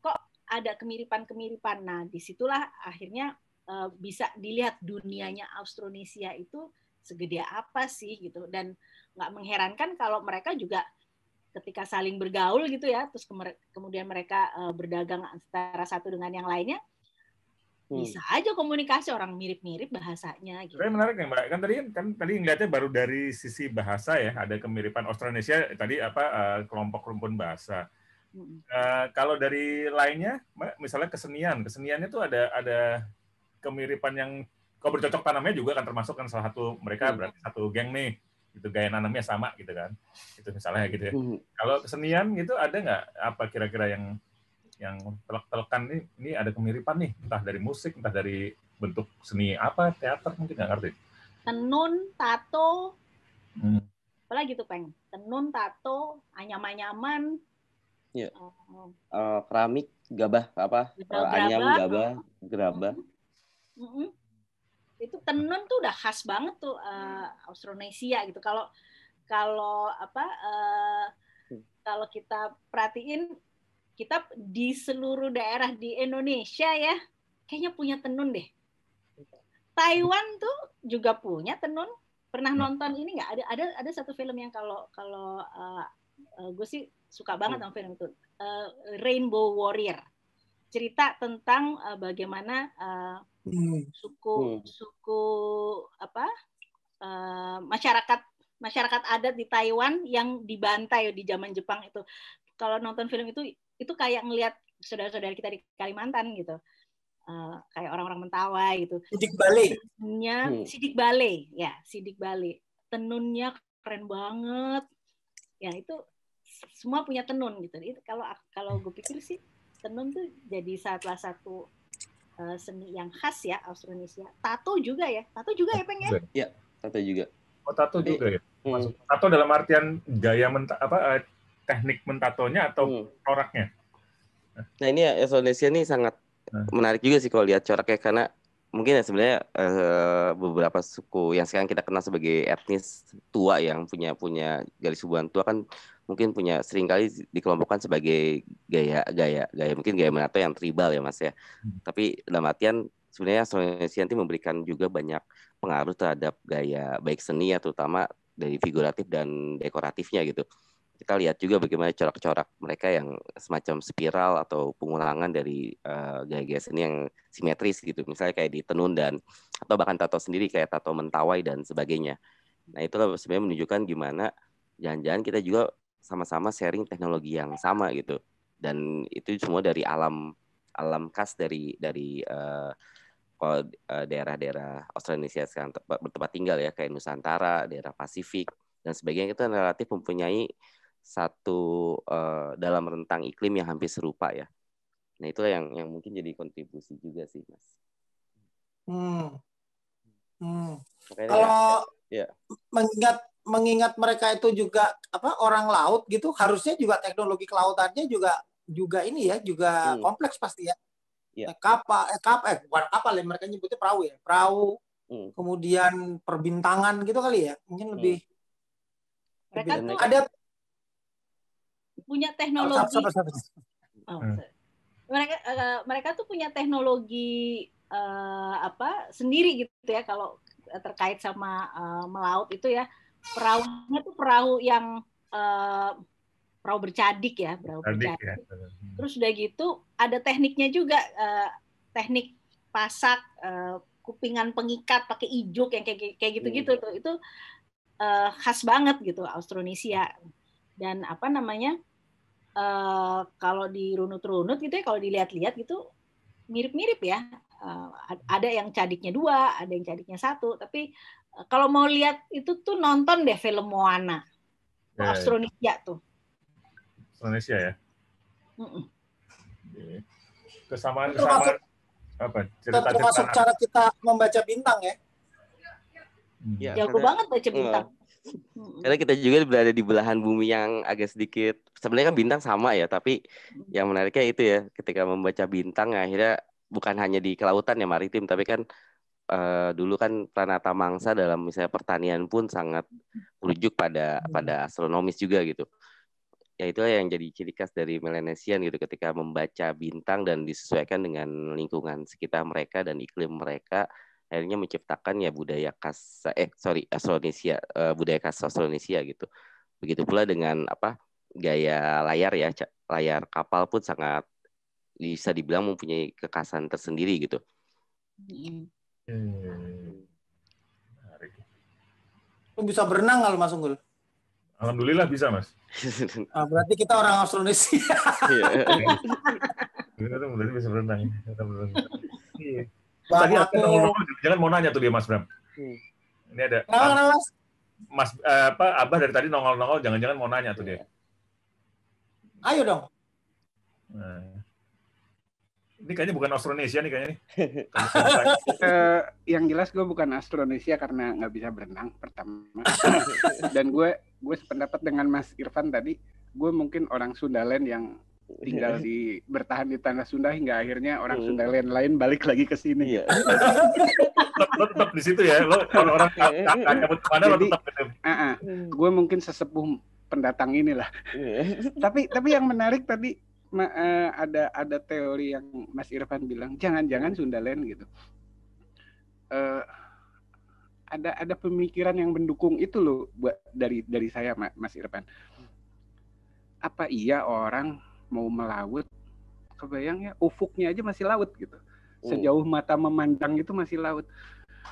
kok ada kemiripan-kemiripan. Nah, disitulah akhirnya uh, bisa dilihat dunianya Austronesia itu segede apa sih gitu, dan nggak mengherankan kalau mereka juga ketika saling bergaul gitu ya, terus kemudian mereka uh, berdagang antara satu dengan yang lainnya. Hmm. Bisa aja komunikasi, orang mirip-mirip bahasanya gitu. Tapi menarik nih Mbak, kan tadi kan tadi ngeliatnya baru dari sisi bahasa ya, ada kemiripan Austronesia tadi apa uh, kelompok rumpun bahasa. Hmm. Uh, kalau dari lainnya Mbak, misalnya kesenian, keseniannya tuh ada ada kemiripan yang kalau bercocok tanamnya juga kan termasuk kan salah satu mereka. Hmm. Berarti satu geng nih. Itu gaya nanamnya sama gitu kan, itu misalnya gitu ya. Mm. Kalau kesenian gitu ada nggak apa kira-kira yang yang telak-telakan nih, ini ada kemiripan nih, entah dari musik, entah dari bentuk seni apa, teater mungkin, nggak ngerti. Tenun, tato, mm. apalagi tuh Peng, tenun, tato, anyam-anyaman, yeah. uh, uh, keramik, gabah apa, uh, anyam, gabah, gerabah. Mm. Mm -mm. Itu tenun tuh udah khas banget tuh uh, Austronesia gitu. Kalau kalau apa uh, kalau kita perhatiin, kita di seluruh daerah di Indonesia ya kayaknya punya tenun deh. Taiwan tuh juga punya tenun. Pernah nonton ini nggak? Ada ada ada satu film yang kalau kalau uh, uh, gue sih suka banget sama film itu, uh, Rainbow Warrior. Cerita tentang uh, bagaimana uh, suku suku apa uh, masyarakat masyarakat adat di Taiwan yang dibantai di zaman Jepang itu. Kalau nonton film itu itu kayak ngelihat saudara-saudara kita di Kalimantan gitu, uh, kayak orang-orang Mentawai gitu. Sidik Bali tenunnya, hmm. sidik Bali ya, sidik Bali tenunnya keren banget ya, itu semua punya tenun gitu. Itu kalau kalau gue pikir sih tenun tuh jadi salah satu seni yang khas ya Austronesia. Tato juga ya, tato juga ya pengen? Iya, tato juga. Oh tato jadi, juga ya. Maksud, hmm. tato dalam artian gaya menta, apa teknik mentatonya atau hmm. coraknya? Nah ini ya, Austronesia ini sangat hmm. menarik juga sih kalau lihat coraknya, karena mungkin ya sebenarnya eh, beberapa suku yang sekarang kita kenal sebagai etnis tua yang punya punya garis hubungan tua kan mungkin punya seringkali dikelompokkan sebagai gaya gaya gaya mungkin gaya menato yang tribal ya Mas ya. Hmm. Tapi dalam artian sebenarnya Austronesia nanti memberikan juga banyak pengaruh terhadap gaya baik seni ya, terutama dari figuratif dan dekoratifnya gitu. Kita lihat juga bagaimana corak-corak mereka yang semacam spiral atau pengulangan dari uh, gaya-gaya seni yang simetris gitu. Misalnya kayak di tenun dan atau bahkan tato sendiri kayak tato Mentawai dan sebagainya. Nah itulah sebenarnya menunjukkan gimana jangan-jangan kita juga sama-sama sharing teknologi yang sama gitu, dan itu semua dari alam alam khas dari dari uh, daerah-daerah Austronesia sekarang bertempat tinggal ya, kayak Nusantara, daerah Pasifik dan sebagainya. Itu relatif mempunyai satu uh, dalam rentang iklim yang hampir serupa ya. Nah itu yang yang mungkin jadi kontribusi juga sih Mas. Hmm. Hmm. Kalau ya, mengingat mengingat mereka itu juga apa orang laut gitu, harusnya juga teknologi kelautannya juga juga ini ya, juga hmm. kompleks pasti ya. Yeah. Kapal, eh, kapal, eh, bukan kapal ya, mereka nyebutnya perahu ya, perahu. Hmm. Kemudian perbintangan gitu kali ya, mungkin lebih. Hmm. Mereka lebih tuh ada punya teknologi. Oh, sabar, sabar, sabar. Oh, hmm. Mereka uh, mereka tuh punya teknologi uh, apa sendiri gitu ya, kalau terkait sama uh, melaut itu ya. Perahunya tuh perahu yang uh, perahu bercadik ya, perahu bercadik. Ya. Terus udah gitu ada tekniknya juga, uh, teknik pasak, uh, kupingan pengikat pakai ijuk yang kayak kayak gitu-gitu tuh. Itu uh, khas banget gitu Austronesia. Dan apa namanya? Uh, kalau dirunut-runut gitu ya, kalau dilihat-lihat gitu mirip-mirip ya. Uh, ada yang cadiknya dua, ada yang cadiknya satu, tapi uh, kalau mau lihat itu tuh nonton deh film Moana. Yeah. Austronesia tuh. Austronesia ya. Mm-mm. Kesamaan-kesamaan apa? Cerita-cerita termasuk cara kita membaca bintang ya. Ya, jago banget baca bintang. Uh, karena kita juga berada di belahan bumi yang agak sedikit, sebenarnya kan bintang sama ya, tapi yang menariknya itu ya ketika membaca bintang akhirnya bukan hanya di kelautan ya maritim, tapi kan eh, dulu kan pranata mangsa dalam misalnya pertanian pun sangat merujuk pada pada astronomis juga gitu. Ya itu yang jadi ciri khas dari Melanesian gitu, ketika membaca bintang dan disesuaikan dengan lingkungan sekitar mereka dan iklim mereka, akhirnya menciptakan ya budaya khas eh sorry Austronesia eh, budaya khas Austronesia gitu. Begitu pula dengan apa gaya layar ya, layar kapal pun sangat bisa dibilang mempunyai kekhasan tersendiri gitu. Hmm. Lu bisa berenang nggak lu Mas Unggul? Alhamdulillah bisa, Mas. Ah, berarti kita orang Austronesia. Iya. Kita tuh berarti bisa berenang. Kita berenang. Iya. Tadi aku jangan mau nanya tuh dia Mas Bram. Ini ada. Nah, Mas. Mas apa Abah dari tadi nongol-nongol jangan-jangan mau nanya tuh dia. Ayo dong. Nah. Ini kayaknya bukan Austronesia nih kayaknya nih. uh, yang jelas gue bukan Austronesia karena nggak bisa berenang pertama. Dan gue gue sependapat dengan Mas Irfan tadi. Gue mungkin orang Sundaland yang tinggal di bertahan di tanah Sunda hingga akhirnya orang Sundaland lain balik lagi ke sini. Lo tetap di situ ya. Lo orang nyambut kemana lo tetap. Gue mungkin sesepuh pendatang inilah. Tapi tapi yang menarik tadi. Ma, uh, ada ada teori yang Mas Irfan bilang jangan-jangan Sundaland gitu uh, ada ada pemikiran yang mendukung itu loh buat dari dari saya Mas Irfan. Apa iya orang mau melaut, kebayangnya ufuknya aja masih laut gitu, sejauh mata memandang itu masih laut,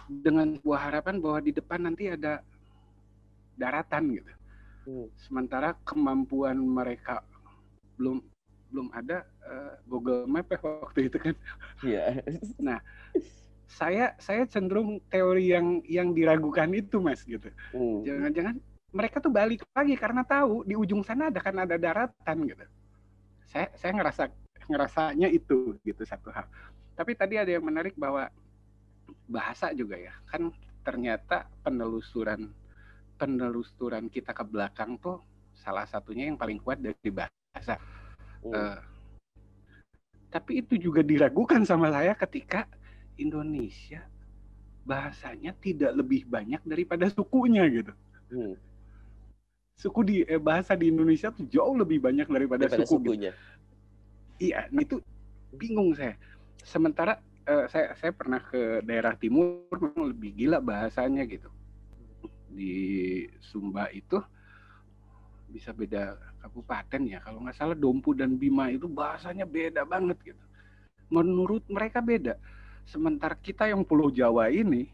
dengan buah harapan bahwa di depan nanti ada daratan gitu, sementara kemampuan mereka belum belum ada uh, Google Map waktu itu kan. Iya. Yes. Nah, saya saya cenderung teori yang yang diragukan itu Mas gitu. Mm. Jangan-jangan mereka tuh balik lagi karena tahu di ujung sana ada kan ada daratan gitu. Saya saya ngerasa ngerasanya itu gitu satu hal. Tapi tadi ada yang menarik bahwa bahasa juga ya kan, ternyata penelusuran penelusuran kita ke belakang tuh salah satunya yang paling kuat dari bahasa. Uh, tapi itu juga diragukan sama saya ketika Indonesia bahasanya tidak lebih banyak daripada sukunya gitu. Hmm. Suku di eh, bahasa di Indonesia tuh jauh lebih banyak daripada, daripada suku, sukunya. Gitu. Iya, itu bingung saya. Sementara uh, saya saya pernah ke daerah timur memang lebih gila bahasanya gitu. Di Sumba itu bisa beda kabupaten ya, kalau nggak salah Dompu dan Bima itu bahasanya beda banget gitu. Menurut mereka beda. Sementara kita yang Pulau Jawa ini,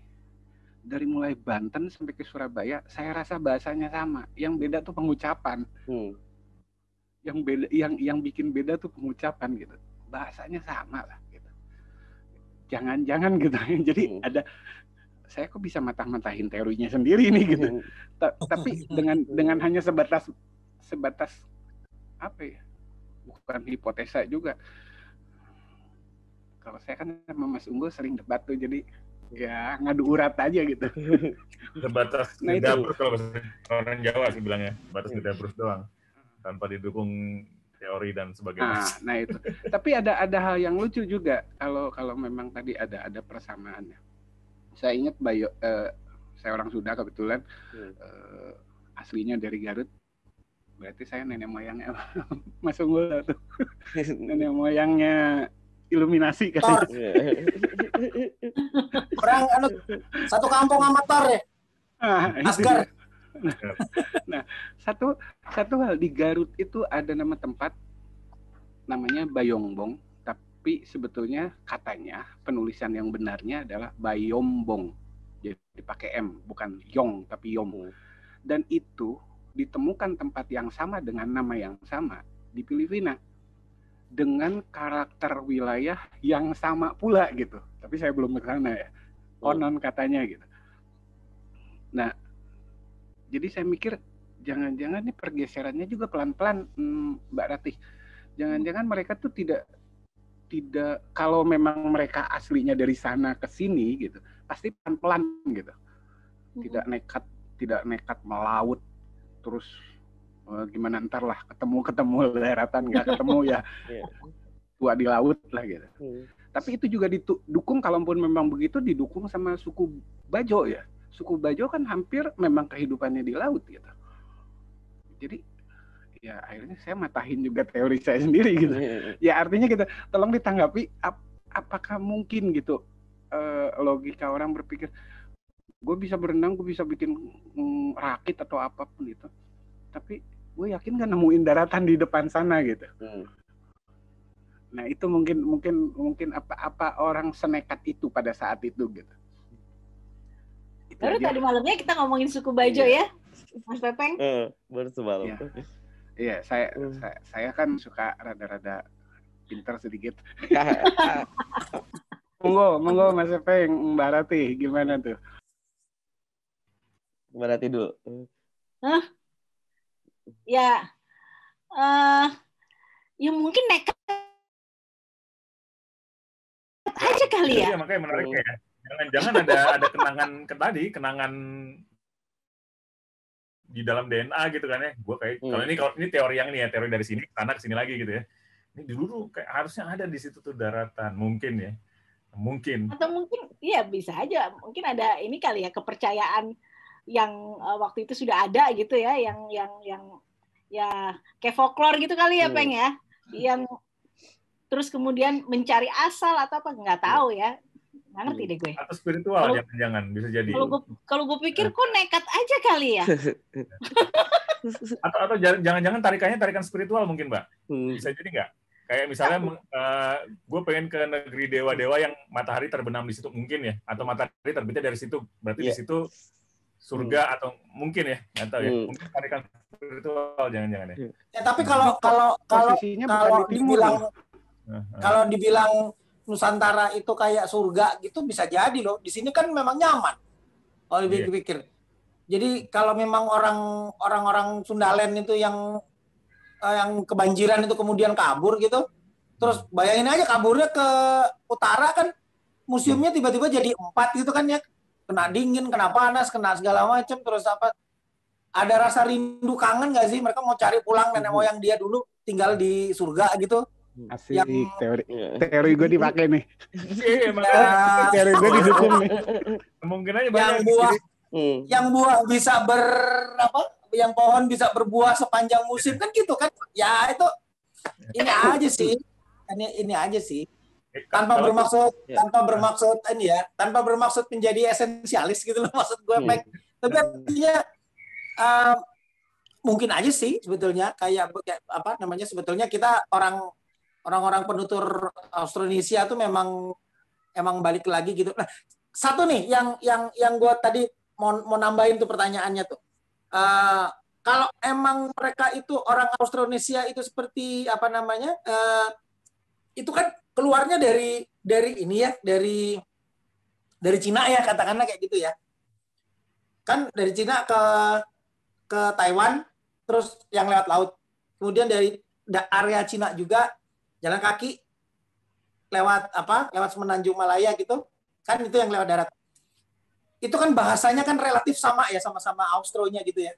dari mulai Banten sampai ke Surabaya, saya rasa bahasanya sama. Yang beda tuh pengucapan. Hmm. Yang beda, yang yang bikin beda tuh pengucapan gitu. Bahasanya sama lah. Gitu. Jangan-jangan gitu. Jadi hmm. ada. Saya kok bisa matah-matahin teorinya sendiri nih gitu. Tapi dengan dengan hanya sebatas sebatas apa ya? Bukan hipotesa juga. Kalau saya kan sama Mas Unggul sering debat tuh, jadi ya ngadu urat aja gitu. Sebatas nah, dapur kalau orang Jawa sih bilangnya, batas dapur doang tanpa didukung teori dan sebagainya. Nah, nah itu. Tapi ada ada hal yang lucu juga kalau kalau memang tadi ada ada persamaannya. Saya ingat Bayo, eh, saya orang Sunda kebetulan, hmm. eh, aslinya dari Garut, berarti saya nenek moyangnya Mas Unggul tuh, nenek moyangnya Iluminasi kan? Orang anu, satu kampung amator ya, ah, Asgar. Nah, nah, satu satu hal di Garut itu ada nama tempat, namanya Bayongbong. Tapi sebetulnya katanya penulisan yang benarnya adalah Bayombong. Jadi dipakai M, bukan Yong, tapi Yom. Dan itu ditemukan tempat yang sama dengan nama yang sama di Filipina. Dengan karakter wilayah yang sama pula gitu. Tapi saya belum ke sana ya. Konon katanya gitu. Nah, jadi saya mikir jangan-jangan nih pergeserannya juga pelan-pelan, hmm, Mbak Ratih. Jangan-jangan mereka tuh tidak tidak kalau memang mereka aslinya dari sana ke sini gitu, pasti pelan-pelan gitu, tidak nekat tidak nekat melaut terus eh, gimana ntar lah ketemu ketemu daratan nggak ketemu ya tua di laut lah gitu. Tapi itu juga didukung, kalaupun memang begitu didukung sama suku Bajo ya. Suku Bajo kan hampir memang kehidupannya di laut gitu. Jadi ya akhirnya saya matahin juga teori saya sendiri gitu. Ya artinya kita tolong ditanggapi ap, apakah mungkin gitu eh, logika orang berpikir gue bisa berenang, gue bisa bikin mm, rakit atau apapun gitu. Tapi gue yakin gak nemuin daratan di depan sana gitu. Hmm. Nah itu mungkin mungkin mungkin apa-apa orang senekat itu pada saat itu gitu. Itu baru aja. Tadi malamnya kita ngomongin suku Bajo ya, Mas Pepeng. Uh, baru semalam. Ya. Iya, saya, hmm. saya saya kan suka rada-rada pinter sedikit. Monggo, monggo Mas Peng, Mbak Rati, gimana tuh? Mbak Rati dulu. Hah? Ya, uh, ya mungkin nekat aja kali ya. Iya, makanya menarik ya. Jangan-jangan ada ada kenangan ke tadi, kenangan di dalam D N A gitu kan ya, gue kayak hmm. kalau ini kalau ini teori yang ini ya, teori dari sini ke sana ke sini lagi gitu ya, ini dulu kayak harusnya ada di situ tuh daratan mungkin ya, mungkin atau mungkin ya bisa aja mungkin ada ini kali ya, kepercayaan yang uh, waktu itu sudah ada gitu ya, yang yang yang ya kayak folklore gitu kali ya, hmm. Peng ya, yang terus kemudian mencari asal atau apa nggak tahu ya. Nggak ngerti deh gue. Atau spiritual jangan-jangan bisa jadi. Kalau gue, kalau gue pikir kok nekat aja kali ya. atau atau jangan-jangan tarikannya tarikan spiritual mungkin, Mbak. Bisa jadi nggak? Kayak misalnya uh, gue pengen ke negeri dewa-dewa yang matahari terbenam di situ mungkin ya, atau matahari terbitnya dari situ. Berarti yeah. di situ surga hmm. atau mungkin ya, nggak tahu ya. Mungkin tarikan spiritual jangan-jangan ya. Ya tapi kalau kalau kalau kalau dibilang kalau dibilang Nusantara itu kayak surga gitu bisa jadi loh. Di sini kan memang nyaman. Kalau dipikir-pikir. Yeah. Jadi kalau memang orang orang-orang Sundaland itu yang yang kebanjiran itu kemudian kabur gitu. Terus bayangin aja kaburnya ke utara kan museumnya tiba-tiba jadi empat gitu kan ya. Kena dingin, kena panas, kena segala macam, terus apa? Ada rasa rindu kangen nggak sih? Mereka mau cari pulang nenek moyang dia dulu tinggal di surga gitu. Asik, yang... teori teori gue dipakai nih. Iya, makanya teori gue didukung nih. Mungkin aja banyak yang buah, hmm. yang buah bisa ber apa? Yang pohon bisa berbuah sepanjang musim kan gitu kan? Ya itu ini aja sih, ini ini aja sih. Tanpa bermaksud, ya. tanpa bermaksud ini ya, tanpa bermaksud menjadi esensialis gitu loh maksud gue, Pak. Hmm. Tapi artinya um, mungkin aja sih sebetulnya kayak, kayak apa namanya sebetulnya kita orang Orang-orang penutur Austronesia tuh memang emang balik lagi gitu. Nah, satu nih yang yang yang gue tadi mau mau nambahin tuh pertanyaannya tuh. Uh, kalau emang mereka itu orang Austronesia itu seperti apa namanya? Uh, itu kan keluarnya dari dari ini ya, dari dari Cina ya katakanlah kayak gitu ya. Kan dari Cina ke ke Taiwan, terus yang lewat laut. Kemudian dari area Cina juga jalan kaki lewat apa? Lewat Semenanjung Malaya gitu. Kan itu yang lewat darat. Itu kan bahasanya kan relatif sama ya, sama-sama Austronya gitu ya.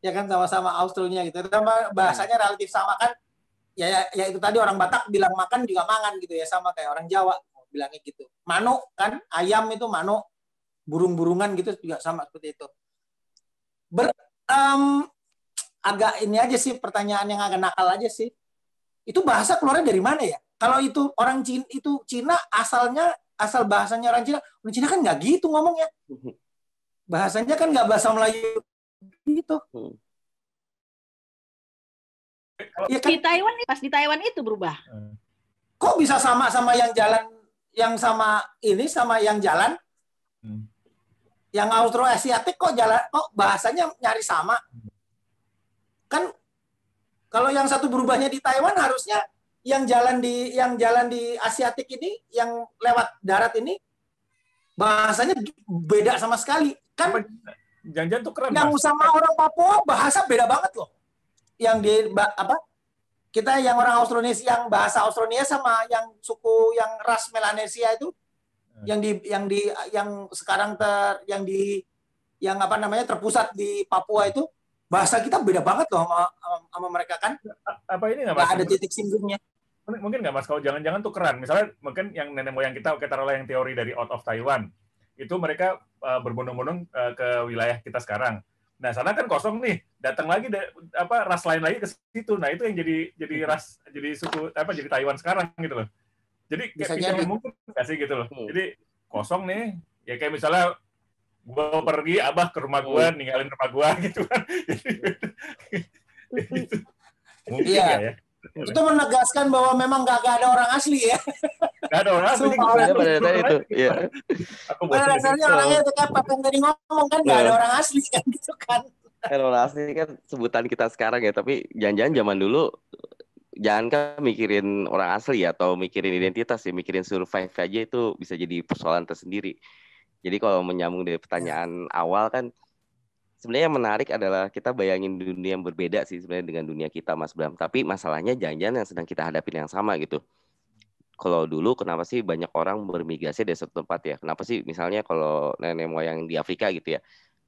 Ya kan sama-sama Austronya gitu. Sama bahasanya relatif sama kan. Ya, ya ya itu tadi orang Batak bilang makan juga mangan gitu ya, sama kayak orang Jawa bilangnya gitu. Mano kan ayam itu mano, burung-burungan gitu juga sama seperti itu. Ber, um, agak ini aja sih pertanyaan yang agak nakal aja sih. Itu bahasa keluarnya dari mana ya? Kalau itu orang Cina, itu Cina asalnya, asal bahasanya orang Cina, orang Cina kan nggak gitu ngomongnya. Bahasanya kan nggak bahasa Melayu gitu. Ya kan? Di Taiwan, pas di Taiwan itu berubah. Kok bisa sama-sama yang jalan, yang sama ini sama yang jalan? Hmm. Yang Austroasiatik kok jalan, kok bahasanya nyari sama? Kan kalau yang satu berubahnya di Taiwan harusnya yang jalan di yang jalan di Asiatik ini yang lewat darat ini bahasanya beda sama sekali kan. Jangan-jangan tuh keren. Yang sama orang Papua bahasa beda banget loh. Yang di apa kita yang orang Austronesia yang bahasa Austronesia sama yang suku yang ras Melanesia itu yang di yang di yang sekarang ter yang di yang apa namanya terpusat di Papua itu. Bahasa kita beda banget loh sama, sama mereka kan. Apa ini nggak ada titik singgungnya. mungkin nggak Mas, kalau jangan-jangan tukeran, misalnya mungkin yang nenek moyang kita, kita taruhlah yang teori dari Out of Taiwan, itu mereka uh, berbondong-bondong uh, ke wilayah kita sekarang. Nah, sana kan kosong nih, datang lagi da apa ras lain lagi ke situ. Nah, itu yang jadi jadi ras, jadi suku apa jadi Taiwan sekarang gitu loh. Jadi kayak pinjaman mungkin nggak sih gitu loh. Jadi kosong nih, ya kayak misalnya gua pergi abah ke rumah gua, ninggalin rumah gua gitu kan. Jadi, gitu. Mungkin ya. ya. Itu menegaskan bahwa memang gak, gak ada orang asli ya. Gak ada orang asli. Pada dasarnya itu. Iya. Pada dasarnya orangnya itu kan, Pak yang tadi ngomong kan gak ada orang asli kan gitu kan. Kan orang asli kan sebutan kita sekarang ya, tapi jangan-jangan zaman dulu jangan kan mikirin orang asli ya, atau mikirin identitas ya, mikirin survive aja itu bisa jadi persoalan tersendiri. Jadi kalau menyambung dari pertanyaan awal kan, sebenarnya yang menarik adalah kita bayangin dunia yang berbeda sih sebenarnya dengan dunia kita, Mas Bram. Tapi masalahnya jangan-jangan yang sedang kita hadapin yang sama gitu. Kalau dulu kenapa sih banyak orang bermigrasi dari satu tempat ya? Kenapa sih misalnya kalau nenek moyang di Afrika gitu ya,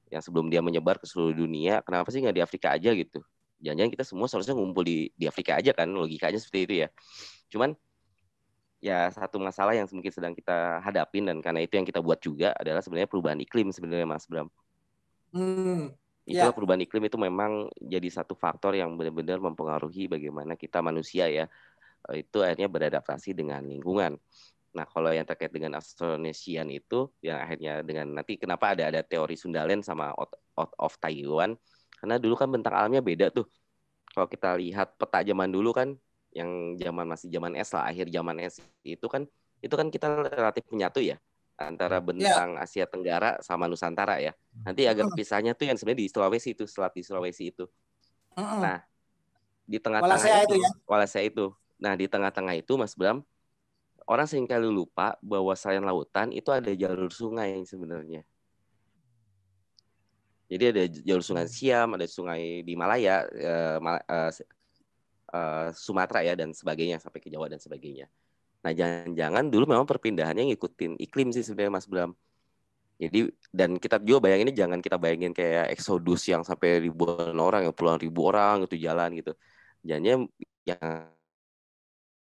yang sebelum dia menyebar ke seluruh dunia, kenapa sih nggak di Afrika aja gitu? Jangan-jangan kita semua seharusnya ngumpul di, di Afrika aja kan, logikanya seperti itu ya. Cuman ya satu masalah yang mungkin sedang kita hadapin dan karena itu yang kita buat juga adalah sebenarnya perubahan iklim sebenarnya, Mas Bram. Hmm, Itulah ya. Perubahan iklim itu memang jadi satu faktor yang benar-benar mempengaruhi bagaimana kita manusia ya itu akhirnya beradaptasi dengan lingkungan. Nah kalau yang terkait dengan Austronesian itu yang akhirnya dengan nanti kenapa ada ada teori Sundaland sama out, out of Taiwan, karena dulu kan bentang alamnya beda tuh. Kalau kita lihat peta zaman dulu kan yang zaman masih zaman es lah, akhir zaman es itu kan itu kan kita relatif menyatu ya antara bentang yeah. Asia Tenggara sama Nusantara ya. Nanti agak pisahnya tuh yang sebenarnya di Sulawesi itu, selat di Sulawesi itu. Uh -uh. Nah, di tengah-tengah itu, itu ya? Wallacea itu. Nah, di tengah-tengah itu Mas Bram, orang seringkali lupa bahwa selain lautan itu ada jalur sungai yang sebenarnya. Jadi ada jalur sungai Siam, ada sungai di Malaya, eh, eh, eh, Sumatera ya dan sebagainya sampai ke Jawa dan sebagainya. Nah, jangan-jangan dulu memang perpindahannya ngikutin iklim sih sebenarnya, Mas Bram. Jadi, dan kita juga bayangin, jangan kita bayangin kayak eksodus yang sampai ribuan orang, yang puluhan ribu orang gitu jalan gitu. Jangan yang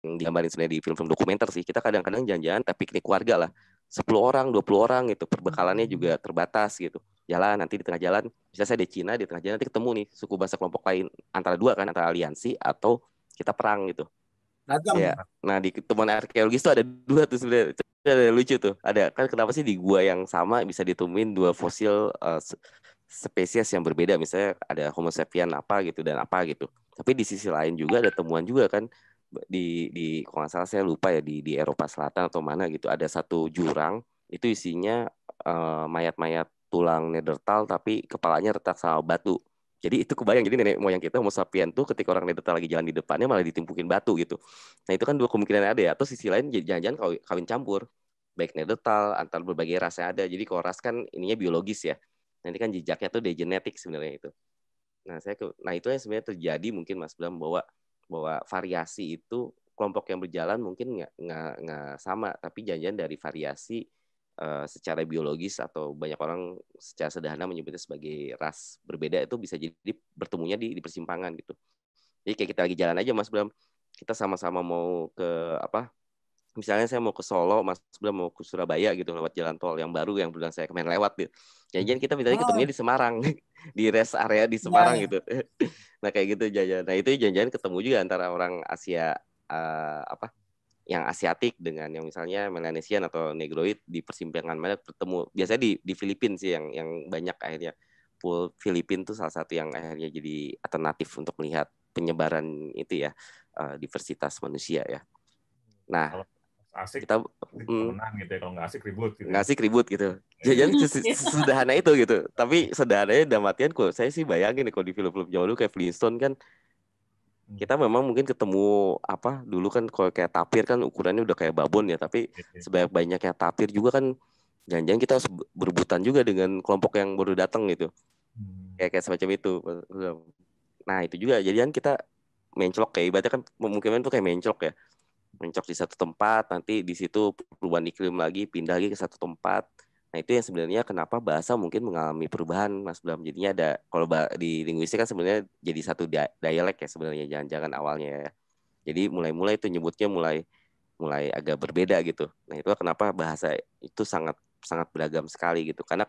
digambarin sebenarnya di film-film dokumenter sih, kita kadang-kadang jangan-jangan kita piknik keluarga lah. sepuluh orang, dua puluh orang gitu, perbekalannya juga terbatas gitu. Jalan, nanti di tengah jalan, bisa saya di Cina, di tengah jalan nanti ketemu nih, suku bahasa kelompok lain. Antara dua kan, antara aliansi atau kita perang gitu. Ya. Nah di temuan arkeologis tuh ada dua tuh sebenarnya ada lucu tuh ada kan kenapa sih di gua yang sama bisa ditemuin dua fosil uh, spesies yang berbeda misalnya ada Homo sapiens apa gitu dan apa gitu tapi di sisi lain juga ada temuan juga kan di di kalau nggak salah saya lupa ya di di Eropa Selatan atau mana gitu ada satu jurang itu isinya mayat-mayat uh, tulang Neanderthal tapi kepalanya retak sama batu. Jadi itu kebayang, jadi nenek moyang kita Homo sapiens tuh ketika orang Neanderthal lagi jalan di depannya malah ditimpukin batu gitu. Nah itu kan dua kemungkinan ada ya, atau sisi lain jangan-jangan kawin campur. Baik Neanderthal, antar berbagai ras yang ada, jadi kalau ras kan ininya biologis ya. Nanti kan jejaknya tuh dari genetik sebenarnya itu. Nah, saya, nah itu yang sebenarnya terjadi mungkin Mas Bram bahwa, bahwa variasi itu kelompok yang berjalan mungkin nggak sama, tapi jangan-jangan dari variasi secara biologis atau banyak orang secara sederhana menyebutnya sebagai ras berbeda itu bisa jadi bertemunya di, di persimpangan gitu. Jadi kayak kita lagi jalan aja Mas Bram, kita sama-sama mau ke apa? Misalnya saya mau ke Solo, Mas Bram mau ke Surabaya gitu lewat jalan tol yang baru yang belum saya kemarin lewat gitu. Jangan-jangan kita misalnya ketemunya di Semarang, di rest area di Semarang gitu. Nah kayak gitu jangan-jangan. Nah itu jangan-jangan ketemu juga antara orang Asia uh, apa? yang Asiatik dengan yang misalnya Melanesian atau Negroid di persimpangan mana bertemu. Biasanya di, di Filipina sih yang yang banyak akhirnya pool Filipina tuh salah satu yang akhirnya jadi alternatif untuk melihat penyebaran itu ya uh, diversitas manusia ya. Nah, asik kita mm, gitu ya, kalau nggak asik ribut gitu. Nggak asik ribut gitu. Jangan sederhana itu gitu. Tapi sederhananya dalam artian kok saya sih bayangin kalau di film-film Jawa dulu kayak Flintstone kan kita memang mungkin ketemu apa dulu kan kalau kayak tapir kan ukurannya udah kayak babon ya tapi sebanyak banyaknya tapir juga kan jangan-jangan kita harus berebutan juga dengan kelompok yang baru datang gitu kayak kayak semacam itu. Nah itu juga jadian kita menclok kayak ibaratnya kan kemungkinan tuh kayak menclok ya menclok di satu tempat nanti di situ perubahan iklim lagi pindah lagi ke satu tempat. Nah itu yang sebenarnya kenapa bahasa mungkin mengalami perubahan Mas Bram. Jadinya ada kalau di linguistik kan sebenarnya jadi satu dialek ya sebenarnya jangan-jangan awalnya ya. Jadi mulai-mulai itu nyebutnya mulai mulai agak berbeda gitu. Nah, itu kenapa bahasa itu sangat sangat beragam sekali gitu. Karena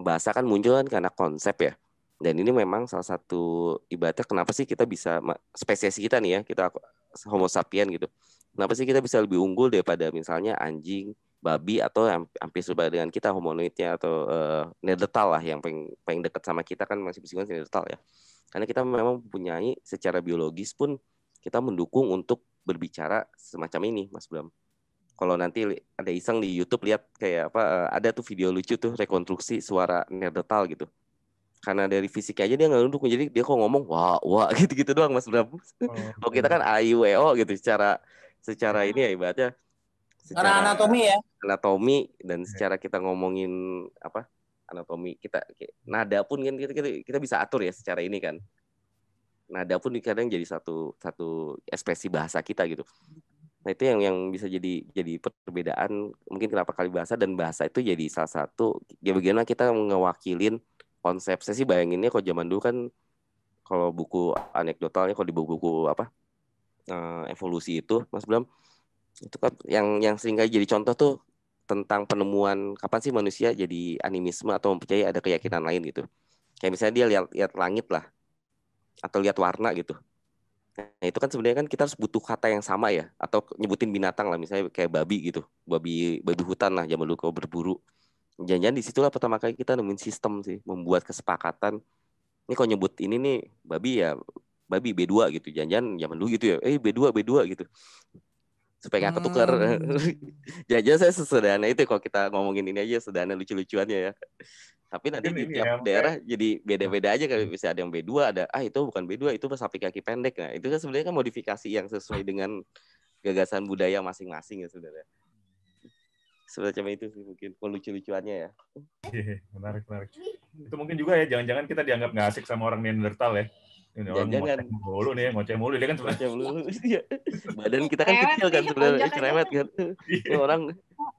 bahasa kan muncul kan karena konsep ya. Dan ini memang salah satu ibaratnya kenapa sih kita bisa spesies kita nih ya, kita Homo sapien gitu. Kenapa sih kita bisa lebih unggul daripada misalnya anjing, babi atau hampir serupa dengan kita homonoidnya atau uh, Neanderthal lah yang paling paling dekat sama kita kan masih bersinggungan Neanderthal ya. Karena kita memang mempunyai secara biologis pun kita mendukung untuk berbicara semacam ini, Mas Bram. Kalau nanti ada iseng di YouTube lihat kayak apa ada tuh video lucu tuh rekonstruksi suara Neanderthal gitu. Karena dari fisiknya aja dia nggak nunduk, jadi dia kok ngomong wah wah gitu-gitu doang Mas Bram. Kalau oh, kita kan A I W O gitu secara secara ini ya ibaratnya secara anatomi ya. Anatomi dan secara kita ngomongin apa? Anatomi kita nada pun kan kita, kita, kita bisa atur ya secara ini kan. Nada pun kadang jadi satu satu ekspresi bahasa kita gitu. Nah, itu yang yang bisa jadi jadi perbedaan mungkin kenapa kali bahasa dan bahasa itu jadi salah satu ya bagaimana kita ngewakilin konsep. Saya sih bayanginnya kalau zaman dulu kan kalau buku anekdotalnya kalau di buku-buku apa evolusi itu Mas Bram itu kan yang yang sering kali jadi contoh tuh tentang penemuan kapan sih manusia jadi animisme atau mempercayai ada keyakinan lain gitu. Kayak misalnya dia lihat lihat langit lah atau lihat warna gitu. Nah, itu kan sebenarnya kan kita harus butuh kata yang sama ya atau nyebutin binatang lah misalnya kayak babi gitu. Babi babi hutan lah zaman dulu kalau berburu. Jangan-jangan disitulah pertama kali kita nemuin sistem sih, membuat kesepakatan. Ini kalau nyebut ini nih babi ya, babi B dua gitu. Jangan-jangan zaman dulu gitu ya, eh B dua B dua gitu. Supaya nggak ketukar. Hmm. Jangan-jangan saya sesederhana itu kalau kita ngomongin ini aja sederhana lucu-lucuannya ya. Tapi nanti ini di tiap ya, daerah okay. Jadi beda-beda aja kalau bisa ada yang B dua, ada ah itu bukan B dua, itu sapi kaki pendek. Nah, itu kan sebenarnya kan modifikasi yang sesuai dengan gagasan budaya masing-masing ya, Saudara. Sebenarnya cuma itu sih mungkin lucu-lucuannya ya. Menarik, menarik. Itu mungkin juga ya, jangan-jangan kita dianggap nggak asik sama orang Neanderthal ya. Ini orang ngoceh mulu nih, ngoceh mulu. Dia kan ngoceh mulu. Badan kita kan kecil kan sebenarnya, cerewet kan. Orang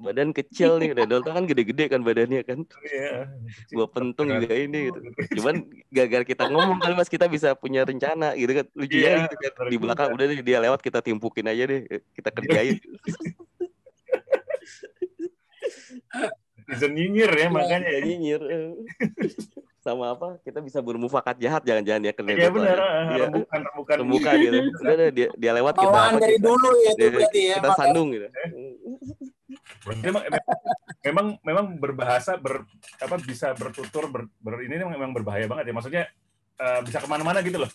badan kecil nih, Neanderthal kan gede-gede kan badannya kan. Gua pentung juga ini gitu. Cuman gara-gara kita ngomong kan Mas, kita bisa punya rencana gitu kan. Lucunya gitu kan. Di belakang udah deh, dia lewat kita timpukin aja deh, kita kerjain. Bisa nyinyir ya, makanya ya nyinyir. Sama apa? Kita bisa bermufakat jahat jangan-jangan ya kena. Iya benar, ya. bukan bukan bukan gitu. Udah deh dia, dia lewat kita apa dari kita, dulu ya itu berarti ya. Kita sandung gitu. Memang memang memang berbahasa ber apa bisa bertutur ber, ber ini memang berbahaya banget ya. Maksudnya uh, bisa kemana-mana gitu loh.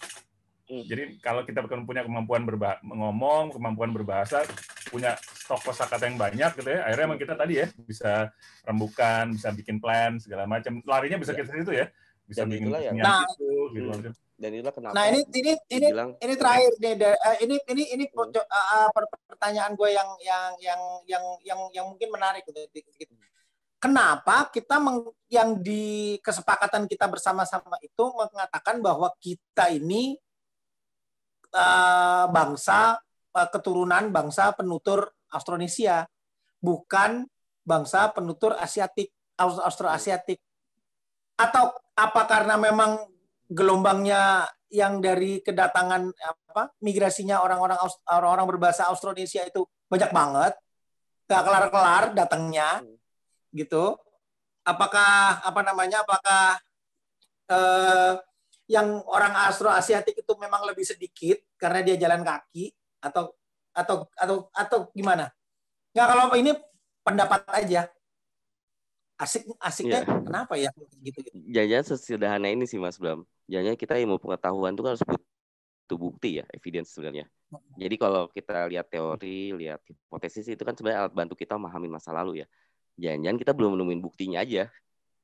Jadi kalau kita punya kemampuan berba- ngomong, kemampuan berbahasa, punya stok kosakata yang banyak gitu ya, akhirnya emang kita tadi ya bisa rembukan, bisa bikin plan segala macam. Larinya bisa ke situ ya. Bisa dan bikin yang nah, itu, gitu. Hmm. Dan itulah kenapa. Nah, ini ini ini dibilang, ini terakhir nih ini ini ini uh, pertanyaan gue yang yang yang yang yang yang mungkin menarik gitu. Kenapa kita meng, yang di kesepakatan kita bersama-sama itu mengatakan bahwa kita ini Uh, bangsa uh, keturunan bangsa penutur Austronesia bukan bangsa penutur Asiatik Austroasiatik atau apa karena memang gelombangnya yang dari kedatangan apa migrasinya orang-orang orang-orang berbahasa Austronesia itu banyak banget nggak kelar-kelar datangnya gitu apakah apa namanya apakah uh, yang orang Austroasiatik itu memang lebih sedikit karena dia jalan kaki atau atau atau atau gimana? Nggak kalau ini pendapat aja. Asik asiknya yeah. Kenapa ya gitu gitu. Jangan sesederhana ini sih Mas Bram. Jangan kita ilmu pengetahuan itu kan harus butuh bukti ya, evidence sebenarnya. Jadi kalau kita lihat teori, lihat hipotesis itu kan sebenarnya alat bantu kita memahami masa lalu ya. Jangan-jangan kita belum nemuin buktinya aja.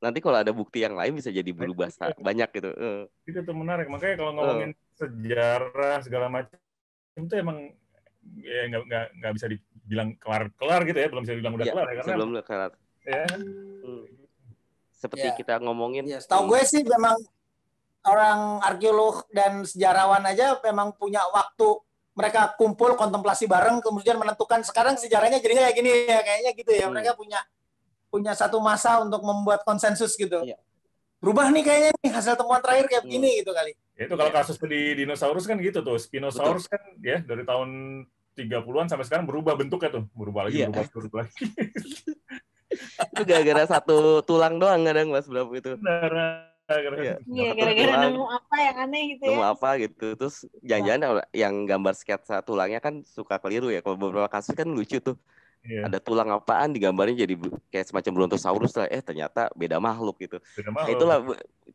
Nanti kalau ada bukti yang lain bisa jadi berubah banyak gitu. Itu tuh menarik. Makanya kalau ngomongin uh. sejarah segala macam itu emang ya nggak nggak nggak bisa dibilang kelar-kelar gitu ya. Belum bisa dibilang udah ya, kelar ya karena belum kelar. Ya. Hmm. Seperti ya. Kita ngomongin. Ya, tahu gue sih memang orang arkeolog dan sejarawan aja memang punya waktu mereka kumpul kontemplasi bareng kemudian menentukan sekarang sejarahnya jadinya kayak gini ya kayaknya gitu ya. Hmm. Mereka punya punya satu masa untuk membuat konsensus gitu. Iya. Berubah nih kayaknya nih hasil temuan terakhir kayak begini hmm. gitu kali. Ya, itu kalau ya. Kasus di dinosaurus kan gitu tuh, Spinosaurus. Betul. Kan ya dari tahun tiga puluhan sampai sekarang berubah bentuknya tuh, berubah lagi, ya. berubah, berubah lagi. Itu gara-gara satu tulang doang kadang Mas Bravo itu. Benar. Iya, gara-gara nemu apa yang aneh gitu ya. Nemu apa gitu, terus jangan-jangan yang gambar sketsa tulangnya kan suka keliru ya. Kalau beberapa kasus kan lucu tuh, yeah. ada tulang apaan digambarnya jadi kayak semacam brontosaurus lah. Eh ternyata beda makhluk gitu. Beda makhluk. Nah, itulah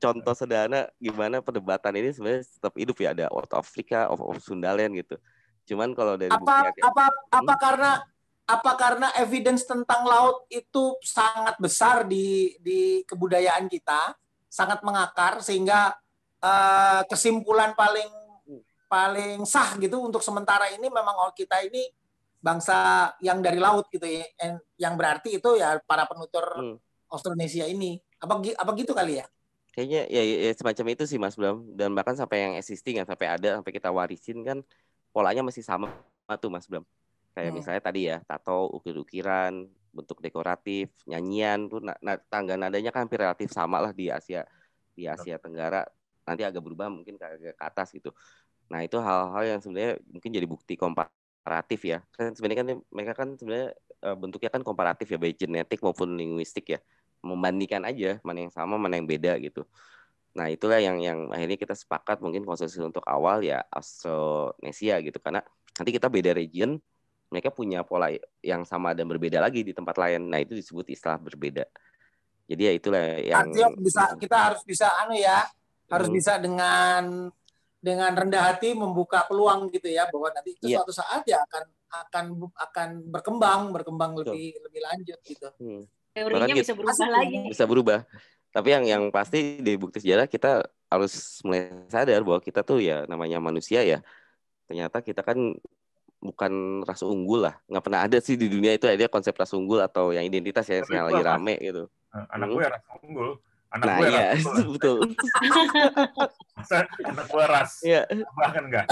contoh sederhana gimana perdebatan ini sebenarnya tetap hidup ya. Ada out of Afrika, of, of Sundaland gitu. Cuman kalau dari apa bukti, apa hmm? apa karena apa karena evidence tentang laut itu sangat besar di di kebudayaan kita. Sangat mengakar sehingga uh, kesimpulan paling paling sah gitu untuk sementara ini memang kita ini bangsa yang dari laut gitu ya, yang berarti itu ya para penutur hmm. Austronesia ini apa apa gitu kali ya kayaknya ya, ya semacam itu sih Mas Bram, dan bahkan sampai yang existing ya, sampai ada sampai kita warisin kan polanya masih sama tuh Mas Bram, kayak hmm. misalnya tadi ya tato, ukir-ukiran, bentuk dekoratif, nyanyian tuh, nah, tangga nadanya kan hampir relatif sama lah di Asia di Asia Tenggara, nanti agak berubah mungkin ke, ke atas gitu. Nah itu hal-hal yang sebenarnya mungkin jadi bukti komparatif ya, kan sebenarnya kan mereka kan sebenarnya bentuknya kan komparatif ya, baik genetik maupun linguistik ya, membandingkan aja mana yang sama mana yang beda gitu. Nah itulah yang yang akhirnya kita sepakat mungkin konsensus untuk awal ya Austronesia gitu, karena nanti kita beda region, mereka punya pola yang sama dan berbeda lagi di tempat lain. Nah, itu disebut istilah berbeda. Jadi ya itulah yang Artinya bisa kita harus bisa anu ya, harus hmm. bisa dengan dengan rendah hati membuka peluang gitu ya, bahwa nanti itu yeah. suatu saat ya akan akan akan berkembang, berkembang so. lebih lebih lanjut gitu. Hmm. Teorinya bisa berubah gitu, lagi. Bisa berubah. Tapi yang yang pasti di bukti sejarah kita harus mulai sadar bahwa kita tuh ya namanya manusia ya. Ternyata kita kan bukan ras unggul lah, nggak pernah ada sih di dunia itu ada konsep ras unggul atau yang identitas ya, yang lagi rame gitu. Anak gue ras unggul, anak nah, gue iya, ras unggul. Betul. Anak gue ras, ya. Bahkan enggak.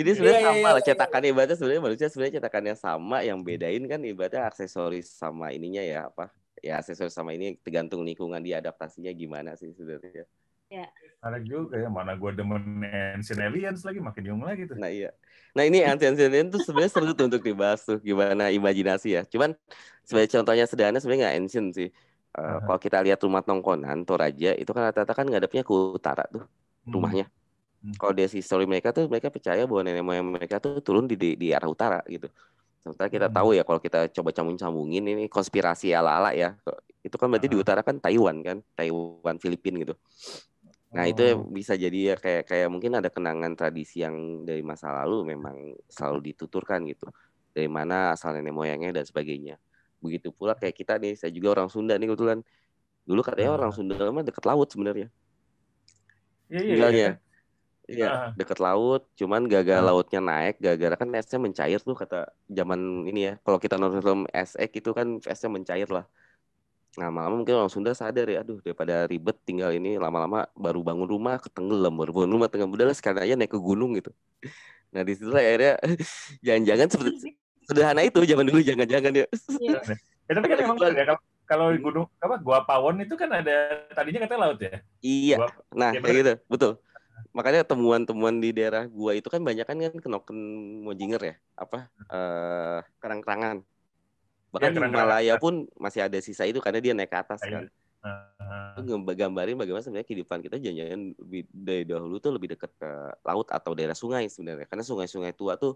Jadi sebenarnya ya, sama ya, lah cetakannya ibaratnya sebenarnya manusia sebenarnya cetakannya sama, yang bedain kan ibaratnya aksesoris sama ininya ya apa? Ya aksesoris sama ini tergantung lingkungan dia adaptasinya gimana sih sebenarnya. Ya. Ada juga ya, mana gue demen ancient aliens lagi, makin nyung lagi tuh. Nah iya, nah ini ancient aliens tuh sebenarnya seru tuh untuk dibahas tuh, gimana imajinasi ya. Cuman sebagai contohnya sederhana sebenarnya nggak ancient sih. Uh, uh-huh. Kalau kita lihat rumah Tongkonan, Toraja itu kan rata-rata kan ngadepnya ke utara tuh rumahnya. Hmm. Hmm. Kalau dari histori mereka tuh mereka percaya bahwa nenek moyang mereka tuh turun di, di, di arah utara gitu. Sementara kita hmm. tahu ya kalau kita coba cambung-cambungin ini konspirasi ala-ala ya, itu kan berarti uh-huh. di utara kan Taiwan kan, Taiwan Filipina gitu. Nah itu bisa jadi ya kayak kayak mungkin ada kenangan tradisi yang dari masa lalu memang selalu dituturkan gitu, dari mana asal nenek moyangnya dan sebagainya. Begitu pula kayak kita nih, saya juga orang Sunda nih kebetulan, dulu katanya orang Sunda mah dekat laut sebenarnya, tinggalnya ya, ya, ya. ya dekat laut, cuman gagal ya. lautnya naik, gara-gara kan esnya mencair tuh kata zaman ini ya. Kalau kita nonton film S X itu kan esnya mencair lah. Nah, lama-lama mungkin orang Sunda sadar ya, aduh daripada ribet tinggal ini, lama-lama baru bangun rumah ketenggelam, baru bangun rumah tenggelam, udah lah sekarang aja naik ke gunung gitu. Nah di situ akhirnya jangan-jangan sederhana itu zaman dulu, jangan-jangan ya. Ya. Ya tapi kan memang ya, kalau gunung apa Gua Pawon itu kan ada tadinya katanya laut ya. Iya. Gua, nah ya kayak gitu, betul. Makanya temuan-temuan di daerah gua itu kan banyak kan kenoken mojinger ya, apa eh, kerang-kerangan. Bahkan ya, di Malaya pun masih ada sisa itu karena dia naik ke atas ya, kan. Itu uh, gambarin bagaimana sebenarnya kehidupan kita jangan-jangan dari dahulu tuh lebih dekat ke laut atau daerah sungai sebenarnya. Karena sungai-sungai tua tuh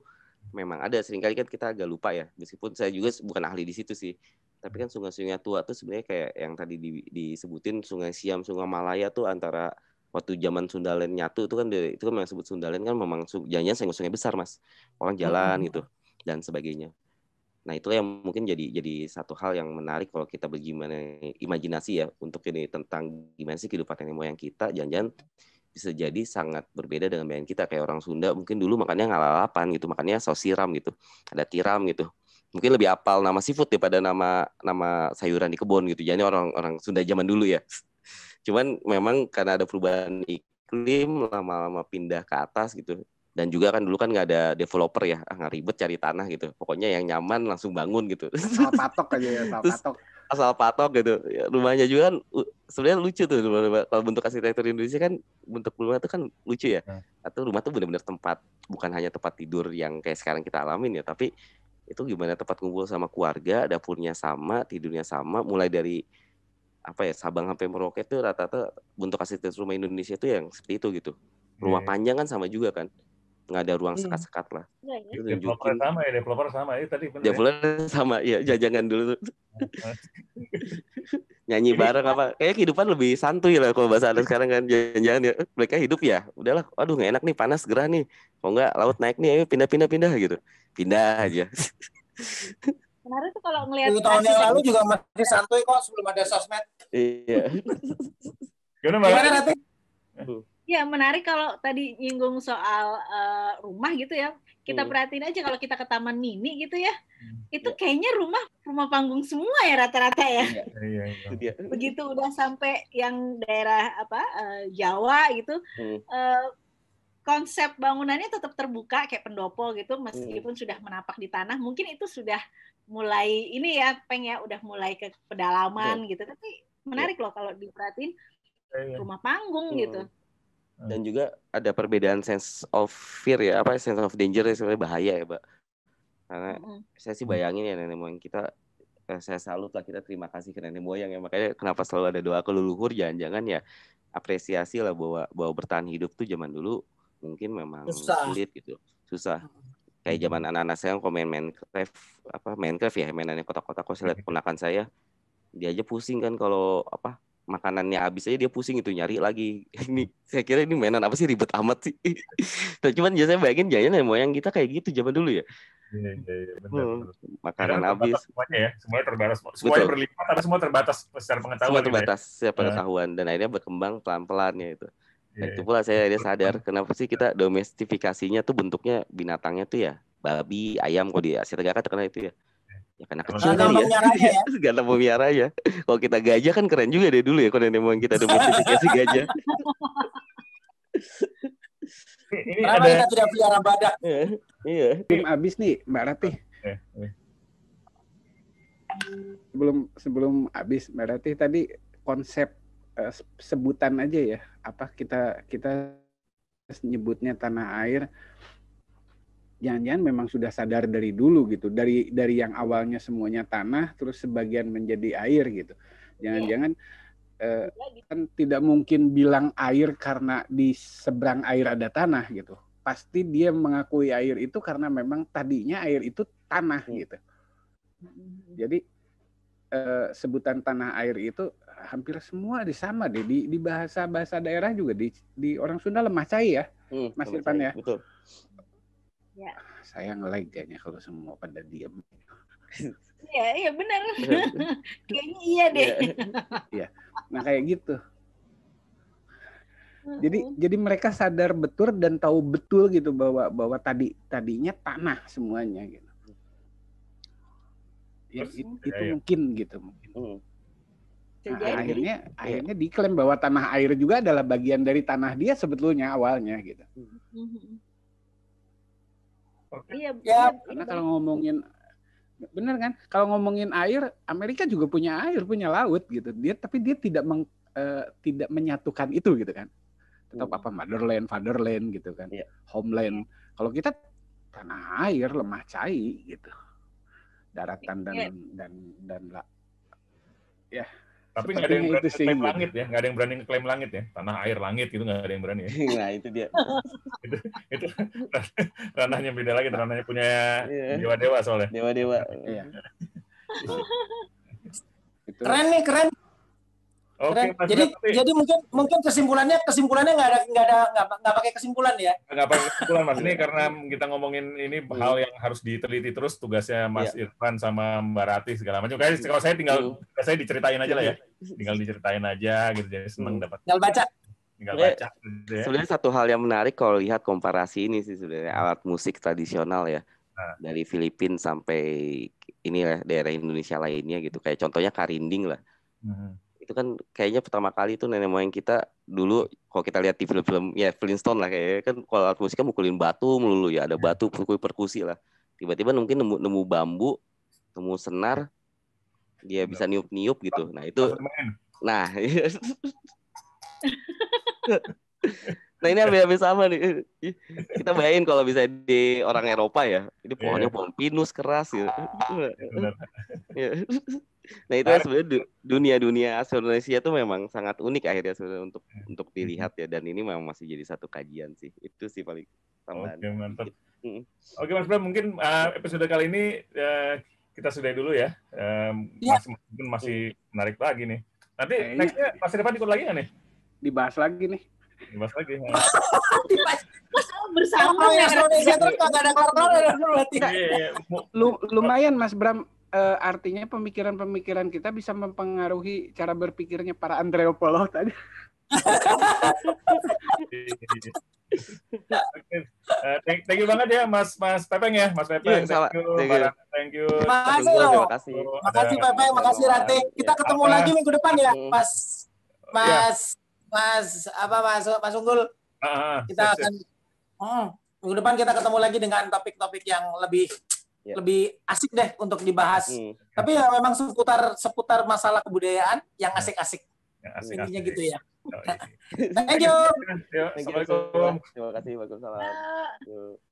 memang ada. Seringkali kan kita agak lupa ya. Meskipun saya juga bukan ahli di situ sih. Tapi kan sungai-sungai tua tuh sebenarnya kayak yang tadi di, disebutin Sungai Siam, Sungai Malaya tuh antara waktu zaman Sundaland nyatu itu kan dari, itu kan yang disebut Sundaland kan memang jangan-jangan sungai besar Mas. Orang jalan hmm. gitu dan sebagainya. Nah itu yang mungkin jadi jadi satu hal yang menarik kalau kita bagaimana imajinasi ya untuk ini tentang gimana sih kehidupan nenek moyang kita jangan-jangan bisa jadi sangat berbeda dengan bayang kita, kayak orang Sunda mungkin dulu makannya ngalalapan gitu, makannya saus siram gitu, ada tiram gitu, mungkin lebih apal nama seafood daripada nama nama sayuran di kebun gitu, jadi orang-orang Sunda zaman dulu ya. Cuman memang karena ada perubahan iklim lama-lama pindah ke atas gitu. Dan juga kan dulu kan nggak ada developer ya, ah, nggak ribet cari tanah gitu. Pokoknya yang nyaman langsung bangun gitu. Salah patok aja ya, salah patok. asal patok gitu. Rumahnya juga kan sebenarnya lucu tuh rumah-rumah. Kalau bentuk arsitektur Indonesia kan bentuk rumah tuh kan lucu ya. Atau rumah tuh benar-benar tempat, bukan hanya tempat tidur yang kayak sekarang kita alamin ya, tapi itu gimana tempat kumpul sama keluarga, dapurnya sama, tidurnya sama, mulai dari apa ya, Sabang sampai Merauke tuh rata-rata bentuk arsitektur rumah Indonesia itu yang seperti itu gitu. Rumah yeah. panjang kan sama juga kan. Nggak ada ruang sekat-sekat lah. Yeah, yeah. Developer sama ya, developer sama ya tadi benar. Developer ya? Sama, ya jajangan dulu tuh. Nyanyi bareng apa. Kayaknya kehidupan lebih santuy lah kalau bahasa anak sekarang kan. Jangan-jangan ya, mereka hidup ya. Udahlah, aduh nggak enak nih, panas, gerah nih. Kalau nggak laut naik nih, ayo pindah-pindah-pindah gitu. Pindah aja. Menarik tuh kalau ngelihat sepuluh tahun yang lalu juga masih santuy kok sebelum ada sosmed. Iya. Gimana nanti? Ya menarik kalau tadi nyinggung soal uh, rumah gitu ya. Kita hmm. perhatiin aja kalau kita ke Taman Mini gitu ya. Hmm. Itu ya. Kayaknya rumah rumah panggung semua ya rata-rata ya. Ya, ya, ya. Begitu udah sampai yang daerah apa uh, Jawa gitu, hmm. uh, konsep bangunannya tetap terbuka kayak pendopo gitu meskipun hmm. sudah menapak di tanah. Mungkin itu sudah mulai ini ya, peng ya udah mulai ke pedalaman ya. Gitu. Tapi menarik ya. Loh kalau diperhatiin ya, ya. Rumah panggung hmm. gitu. Dan juga ada perbedaan sense of fear ya, apa sense of danger ya, sebenarnya bahaya ya, Mbak. Karena mm-hmm. saya sih bayangin ya nenek moyang kita, saya salut lah, kita terima kasih ke nenek moyang ya, makanya kenapa selalu ada doa ke leluhur, jangan-jangan ya apresiasi lah bahwa bahwa bertahan hidup tuh zaman dulu mungkin memang susah. Sulit gitu, susah. Kayak zaman anak-anak saya kalau main Minecraft, apa Minecraft ya, mainannya kotak-kotak, kalau saya lihat ponakan saya, dia aja pusing kan kalau apa makanannya habis aja dia pusing itu nyari lagi. Ini saya kira ini mainan apa sih ribet amat sih. Nah, cuman ya saya bayangin jadinya moyang kita kayak gitu zaman dulu ya. Iya iya iya benar. Hmm, makanan habis semuanya ya, semuanya terbatas. Semuanya berlipat tapi semua terbatas secara pengetahuan. Semua terbatas gitu ya. Secara pengetahuan dan akhirnya berkembang pelan-pelannya itu. Nah, yeah, itu pula saya akhirnya sadar kenapa sih kita domestifikasinya tuh bentuknya binatangnya tuh ya babi, ayam kok di Asia Tenggara terkenal itu ya. Ya karena kecil kan ya, segala pemiara ya. Kalau kita gajah kan keren juga deh dulu ya, kalau nenek moyang kita domestifikasi gajah. Ini ada kita sudah pelihara badak. Iya, iya. Belum habis nih Mbak Ratih. Sebelum sebelum habis Mbak Ratih tadi konsep uh, sebutan aja ya. Apa kita kita nyebutnya tanah air? Jangan-jangan memang sudah sadar dari dulu gitu, dari dari yang awalnya semuanya tanah, terus sebagian menjadi air gitu. Jangan-jangan ya. eh, kan tidak mungkin bilang air karena di seberang air ada tanah gitu. Pasti dia mengakui air itu karena memang tadinya air itu tanah gitu. Jadi eh, sebutan tanah air itu hampir semua disama deh di di bahasa-bahasa daerah juga di di orang Sunda lemah cai ya, hmm, Mas Irfan ya. Betul. Ya. Saya nge-like kayaknya kalau semua pada diam. Iya, iya benar. Kayaknya iya deh. Iya. Nah, kayak gitu. Uh-huh. Jadi jadi mereka sadar betul dan tahu betul gitu bahwa bahwa tadi tadinya tanah semuanya gitu. Ya, it, itu ya, ya. Mungkin gitu mungkin. Uh-huh. Nah, akhirnya ya. akhirnya diklaim bahwa tanah air juga adalah bagian dari tanah dia sebetulnya awalnya gitu. Uh-huh. Okay. Iya, ya, karena kalau ngomongin benar kan, kalau ngomongin air, Amerika juga punya air, punya laut gitu. Dia tapi dia tidak meng, uh, tidak menyatukan itu gitu kan. Tetap hmm. apa motherland, fatherland gitu kan, yeah. homeland. Yeah. Kalau kita tanah air lemah cai gitu, daratan dan yeah. dan dan, dan la. ya. Yeah. Tapi nggak ada yang berani klaim langit ya, nggak ada yang berani klaim langit ya, tanah air langit gitu nggak ada yang berani ya. Nah itu dia. itu, itu ranahnya beda lagi, ranahnya punya dewa-dewa soalnya. Dewa-dewa. Iya. Keren nih keren. Oke. Okay, jadi tapi... jadi mungkin mungkin kesimpulannya kesimpulannya nggak ada nggak ada nggak pakai kesimpulan ya. Nggak pakai kesimpulan Mas ini karena kita ngomongin ini hal yang harus diteliti terus tugasnya Mas yeah. Irfan sama Mbak Ratih segala macam. Kayak kalau saya tinggal yeah. saya diceritain aja lah ya. Tinggal diceritain aja gitu jadi seneng dapat. Tinggal baca. Tinggal baca. Ya. Sebenarnya satu hal yang menarik kalau lihat komparasi ini sih sebenarnya alat musik tradisional ya. Nah. Dari Filipina sampai ini lah daerah Indonesia lainnya gitu. Kayak contohnya karinding lah. Hmm. Itu kan kayaknya pertama kali itu nenek moyang kita dulu kalau kita lihat di film-film ya Flintstone lah kayaknya kan kalau alat musik kan mukulin batu melulu ya ada batu perkusi perkusi lah tiba-tiba mungkin nemu nemu bambu nemu senar dia bisa niup-niup gitu. Nah itu, nah, nah ini hampir-hampir sama nih. Kita bayangin kalau bisa di orang Eropa ya, ini pohonnya yeah. pohon pinus keras gitu. Yeah. Nah itu kan sebenarnya dunia-dunia Austronesia itu memang sangat unik akhirnya sebenarnya untuk untuk dilihat ya, dan ini memang masih jadi satu kajian sih. Itu sih paling tambahan. Oke, mantap. Mm. Oke Mas Bram, mungkin uh, episode kali ini uh, kita sudahi dulu ya. Um, yeah. Masih masih menarik lagi nih. Nanti eh, nextnya Mas Irfan ikut lagi nggak nih? Dibahas lagi nih. Mas lagi. Bersama ya. Lumayan Mas Bram, eh, artinya pemikiran-pemikiran kita bisa mempengaruhi cara berpikirnya para antropolog tadi. Thank you banget ya Mas Mas Pepeng ya, Mas Pepeng. Thank you. Thank you. Terima kasih. Terima kasih Pepeng, makasih Rati. Kita ketemu lagi minggu depan ya, Mas Mas. Mas apa Mas Mas Unggul, ah, kita akan hmm, minggu depan kita ketemu lagi dengan topik-topik yang lebih yeah. lebih asik deh untuk dibahas. Mm. Tapi ya memang seputar seputar masalah kebudayaan yang asik-asik. Intinya gitu ya. Thank you. Assalamualaikum. Terima kasih. Waalaikumsalam.